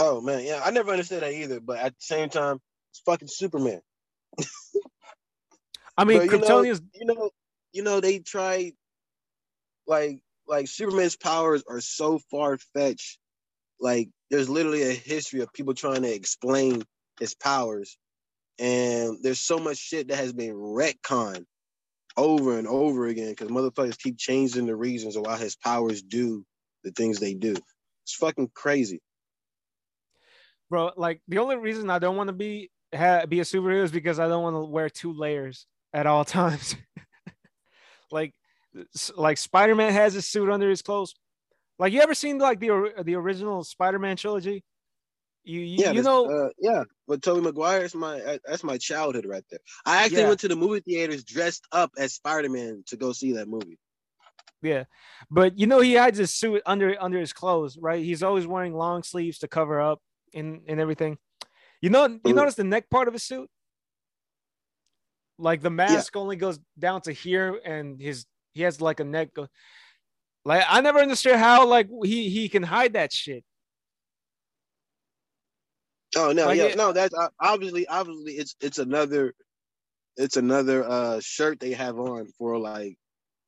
Oh man, yeah, I never understood that either. But at the same time, it's fucking Superman. I mean, but, you Kryptonians, know, you know, you know, they tried like like Superman's powers are so far fetched. Like, there's literally a history of people trying to explain his powers, and there's so much shit that has been retconned over and over again because motherfuckers keep changing the reasons why his powers do the things they do. It's fucking crazy. Bro, like the only reason I don't want to be ha be a superhero is because I don't want to wear two layers at all times. like, like Spider-Man has his suit under his clothes. Like, you ever seen like the or the original Spider-Man trilogy? You you, yeah, you know, uh, yeah. But Tobey Maguire is my uh, that's my childhood right there. I actually yeah. went to the movie theaters dressed up as Spider-Man to go see that movie. Yeah, but you know he hides his suit under under his clothes, right? He's always wearing long sleeves to cover up. In and everything, you know, you Ooh. notice the neck part of his suit, like the mask yeah. only goes down to here, and his he has like a neck. Go, like I never understood how like he he can hide that shit. Oh no, like, yeah, it, no, that's obviously obviously it's it's another it's another uh shirt they have on for like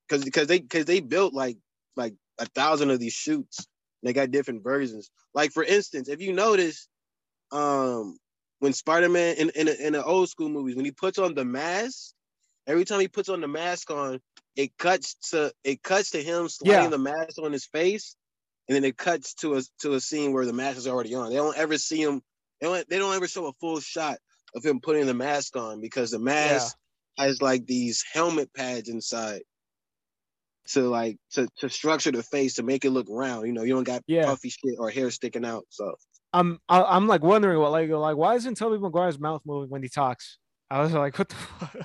because because they because they built like like a thousand of these shoots. They got different versions. Like, for instance, if you notice, um, when Spider-Man in in, in the old school movies, when he puts on the mask, every time he puts on the mask on, it cuts to it cuts to him sliding yeah. the mask on his face, and then it cuts to a to a scene where the mask is already on. They don't ever see him. They don't they don't ever show a full shot of him putting the mask on because the mask yeah. has like these helmet pads inside. to like to, to structure the face to make it look round. You know, you don't got yeah. puffy shit or hair sticking out. So I'm I, I'm like wondering what like like why isn't Tobey Maguire's mouth moving when he talks? I was like, what the fuck?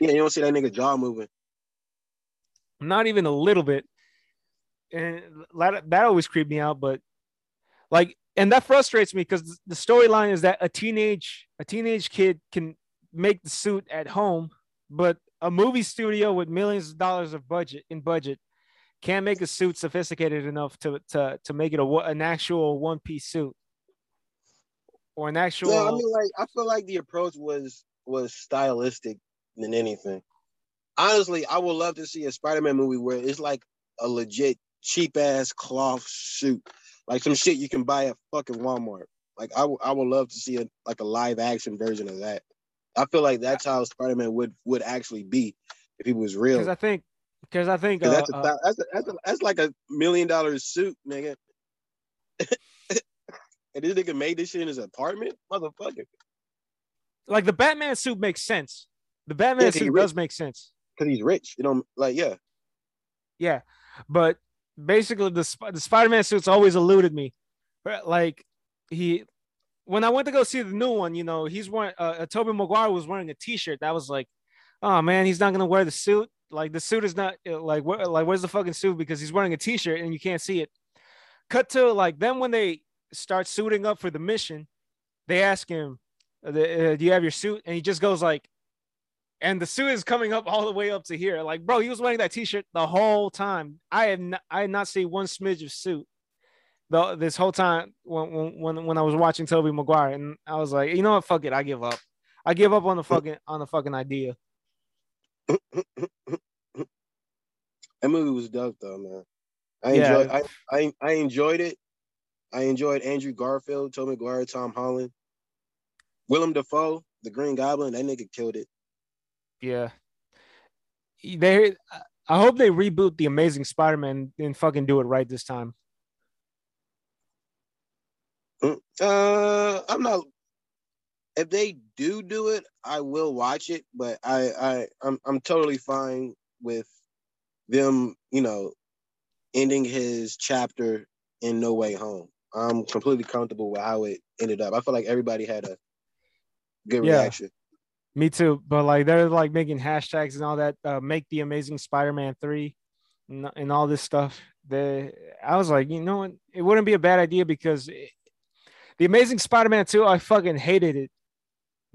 Yeah, you don't see that nigga jaw moving. Not even a little bit. And that, that always creeped me out, but like, and that frustrates me because the storyline is that a teenage a teenage kid can make the suit at home, but a movie studio with millions of dollars of budget in budget can't make a suit sophisticated enough to to to make it a an actual one piece suit or an actual. Yeah, I mean, like I feel like the approach was was stylistic than anything. Honestly, I would love to see a Spider-Man movie where it's like a legit cheap ass cloth suit, like some shit you can buy at fucking Walmart. Like I, w- I would love to see a like a live action version of that. I feel like that's how Spider-Man would, would actually be if he was real. Because I think, because I think Cause uh, that's, a, uh, that's, a, that's, a, that's like a million dollar suit, nigga. And this nigga made this shit in his apartment, motherfucker. Like the Batman suit makes sense. The Batman yeah, suit does make sense because he's rich. You know, like yeah, yeah. But basically, the the Spider-Man suits always eluded me. Like he. When I went to go see the new one, you know, he's wearing uh, Tobey Maguire was wearing a T-shirt that was like, oh man, he's not gonna wear the suit. Like the suit is not like where, like where's the fucking suit because he's wearing a T-shirt and you can't see it. Cut to like then when they start suiting up for the mission, they ask him, "Do you have your suit?" And he just goes like, "And the suit is coming up all the way up to here." Like, bro, he was wearing that T-shirt the whole time. I have not, I have not seen one smidge of suit. The, this whole time when when when I was watching Tobey Maguire, and I was like, you know what, fuck it, I give up. I give up on the fucking on the fucking idea. That movie was dope though, man. I yeah. enjoyed I, I I enjoyed it. I enjoyed Andrew Garfield, Tobey Maguire, Tom Holland, Willem Dafoe, the Green Goblin. That nigga killed it. Yeah. They. I hope they reboot The Amazing Spider-Man and fucking do it right this time. Uh, I'm not. If they do do it, I will watch it. But I, I, I'm, I'm totally fine with them, you know, ending his chapter in No Way Home. I'm completely comfortable with how it ended up. I feel like everybody had a good yeah, reaction. Me too. But like they're like making hashtags and all that. Uh, make the Amazing Spider-Man three and, and all this stuff. They, I was like, you know, it wouldn't be a bad idea because. It, The Amazing Spider-Man two, I fucking hated it.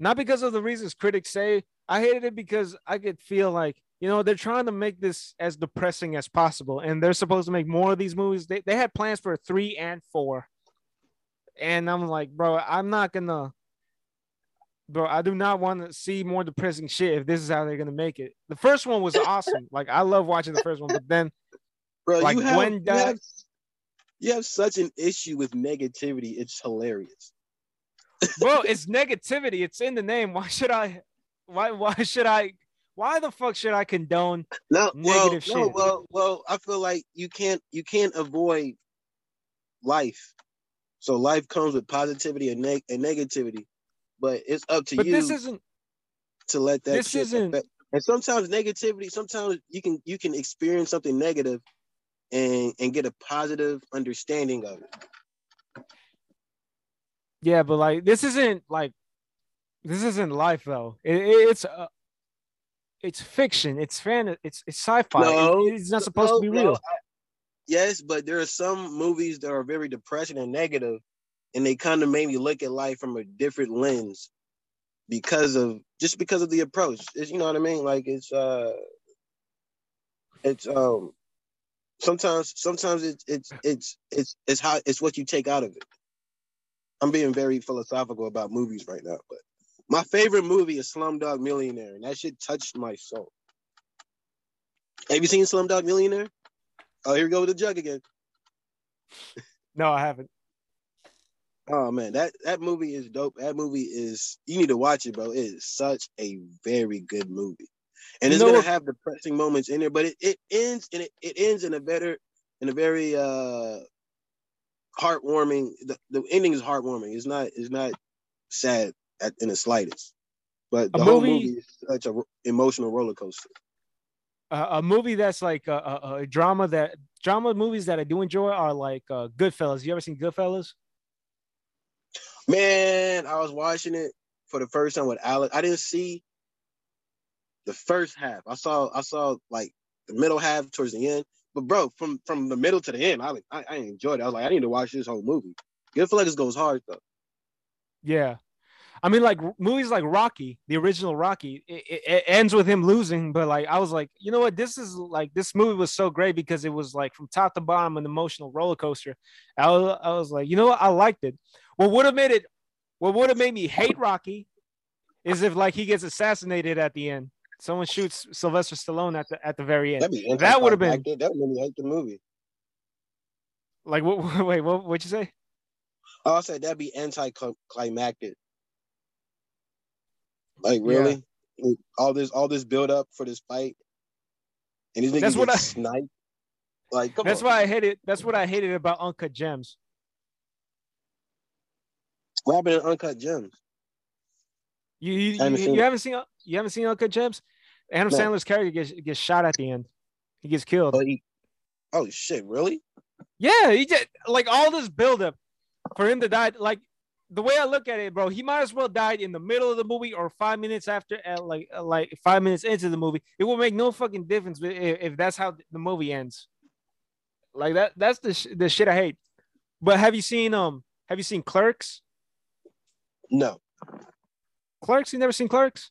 Not because of the reasons critics say. I hated it because I could feel like, you know, they're trying to make this as depressing as possible. And they're supposed to make more of these movies. They they had plans for a three and four. And I'm like, bro, I'm not going to. Bro, I do not want to see more depressing shit if this is how they're going to make it. The first one was awesome. Like, I love watching the first one. But then, bro, like, you have, when you have- You have such an issue with negativity. It's hilarious. Bro, it's negativity. It's in the name. Why should I? Why? Why should I? Why the fuck should I condone no, negative well, shit? No, well, well, I feel like you can't. You can't avoid life. So life comes with positivity and, neg- and negativity. But it's up to but you. But this isn't to let that. This shit isn't. Affect. And sometimes negativity. Sometimes you can you can experience something negative. And, and get a positive understanding of it. Yeah, but like this isn't like this isn't life though. It, it, it's uh, it's fiction. It's fan. It's it's sci-fi. No, it, it's not supposed no, to be real. No. I, yes, but there are some movies that are very depressing and negative, and they kind of made me look at life from a different lens because of just because of the approach. It's, you know what I mean? Like it's uh, it's um. Sometimes, sometimes it's it's it's it's it's how it's what you take out of it. I'm being very philosophical about movies right now, but my favorite movie is Slumdog Millionaire, and that shit touched my soul. Have you seen Slumdog Millionaire? Oh, here we go with the jug again. No, I haven't. Oh man, that that movie is dope. That movie is you need to watch it, bro. It is such a very good movie. And you it's gonna what? have depressing moments in there, but it, it ends and it, it ends in a better, in a very uh, heartwarming. The, the ending is heartwarming. It's not it's not sad at, in the slightest. But the a whole movie, movie is such an emotional roller coaster. uh, a movie that's like a, a, a drama that drama movies that I do enjoy are like uh, Goodfellas. You ever seen Goodfellas? Man, I was watching it for the first time with Alex. I didn't see the first half. I saw I saw like the middle half towards the end. But bro, from, from the middle to the end, I like I, I enjoyed it. I was like, I need to watch this whole movie. Goodfellas goes hard though. Yeah. I mean, like movies like Rocky, the original Rocky, it, it, it ends with him losing. But like, I was like, you know what? This is like, this movie was so great because it was like from top to bottom an emotional roller coaster. I was, I was like, you know what? I liked it. What would have made it, what would have made me hate Rocky, is if like he gets assassinated at the end. Someone shoots Sylvester Stallone at the at the very end. That would have been that would make me hate the movie. Like, what? Wait, what? What'd you say? Oh, I said that'd be anticlimactic. Like really, yeah. Like, all this, all this build up for this fight, and these niggas get I, sniped. Like, come that's on. Why I hated. That's what I hated about Uncut Gems. What happened in Uncut Gems? You you, you, haven't, you, you haven't seen you haven't seen Uncut Gems? Adam no. Sandler's character gets gets shot at the end. He gets killed. Oh, he, oh shit! Really? Yeah, he just like all this build up for him to die. Like. The way I look at it, bro, he might as well died in the middle of the movie or five minutes after, at like like five minutes into the movie. It will make no fucking difference if, if that's how the movie ends. Like that, that's the sh- the shit I hate. But have you seen um? Have you seen Clerks? No. Clerks? You never seen Clerks?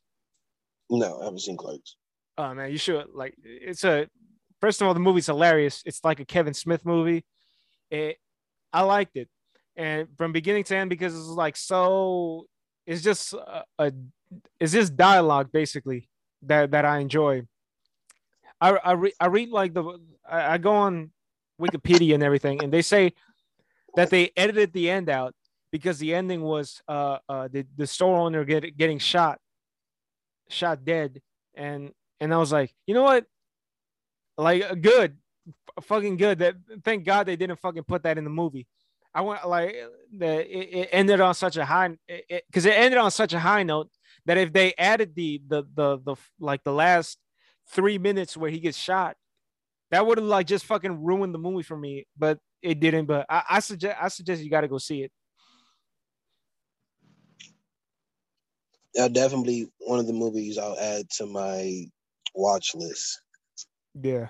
No, I haven't seen Clerks. Oh man, you should. Like, it's a first of all, the movie's hilarious. It's like a Kevin Smith movie. It, I liked it. And from beginning to end, because it's like so, it's just a, a it's just dialogue basically that, that I enjoy. I I, re, I read like the I, I go on Wikipedia and everything, and they say that they edited the end out because the ending was uh, uh the, the store owner get, getting shot, shot dead, and and I was like, you know what, like good, f- fucking good. That thank God they didn't fucking put that in the movie. I went like the it, it ended on such a high because it, it, it ended on such a high note that if they added the the the the like the last three minutes where he gets shot, that would have like just fucking ruined the movie for me. But it didn't. But I, I suggest I suggest you got to go see it. Yeah, definitely one of the movies I'll add to my watch list. Yeah.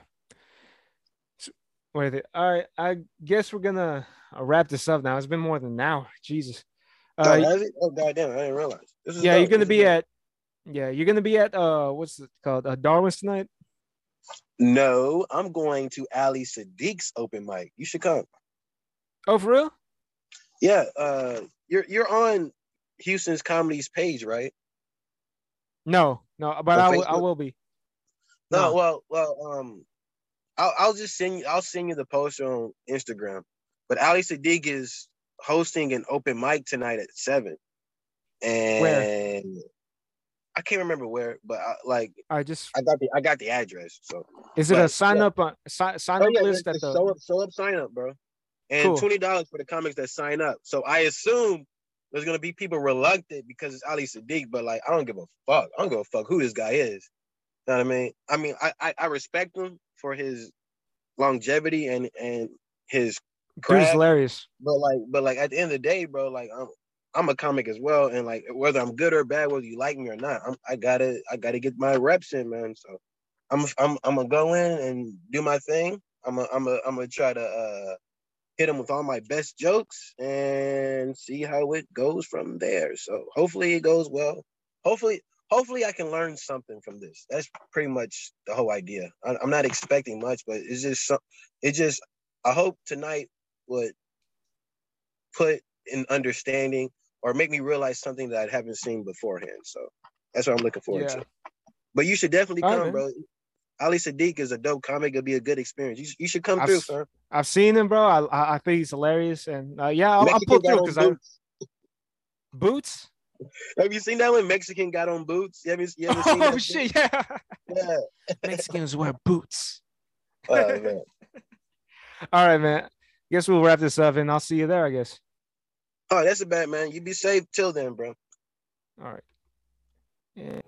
Wait, all right. I guess we're gonna wrap this up now. It's been more than an hour. Jesus. Uh, oh, oh goddamn! I didn't realize. This is yeah, dope. You're gonna this be at. Yeah, you're gonna be at. Uh, what's it called? Uh, Darwin's tonight. No, I'm going to Ali Sadiq's open mic. You should come. Oh, for real? Yeah. Uh, you're you're on Houston's Comedy's page, right? No, no, but I will, I will be. No, no, well, well, um. I'll, I'll just send you. I'll send you the poster on Instagram. But Ali Sadiq is hosting an open mic tonight at seven, and where? I can't remember where. But I, like, I just I got the I got the address. So is it but, a sign yeah. up on sign, sign oh, up yeah, list? At the show up, show up, sign up, bro. And cool. twenty dollars for the comics that sign up. So I assume there's gonna be people reluctant because it's Ali Sadiq. But like, I don't give a fuck. I don't give a fuck who this guy is. You know what I mean? I mean, I I, I respect him for his longevity and and his craft. Dude's hilarious. But like, but like at the end of the day, bro, like I'm I'm a comic as well, and like whether I'm good or bad, whether you like me or not, I'm, I gotta I gotta get my reps in, man. So I'm I'm I'm gonna go in and do my thing. I'm a, I'm a, I'm gonna try to uh, hit him with all my best jokes and see how it goes from there. So hopefully it goes well. Hopefully. Hopefully I can learn something from this. That's pretty much the whole idea. I'm not expecting much, but it's just, it just, I hope tonight would put an understanding or make me realize something that I haven't seen beforehand. So that's what I'm looking forward yeah. to. But you should definitely come, right, bro. Ali Sadiq is a dope comic. It'll be a good experience. You, you should come I've, through, sir. I've seen him, bro. I I think he's hilarious. And uh, yeah, I'll, I'll pull through because I... Boots? Have you seen that when Mexican got on boots? You haven't, you haven't seen oh, that shit, yeah. yeah. Mexicans wear boots. Oh, man. All right, man. Guess we'll wrap this up, and I'll see you there, I guess. Oh, that's a bad, man. You be safe till then, bro. All right. Yeah.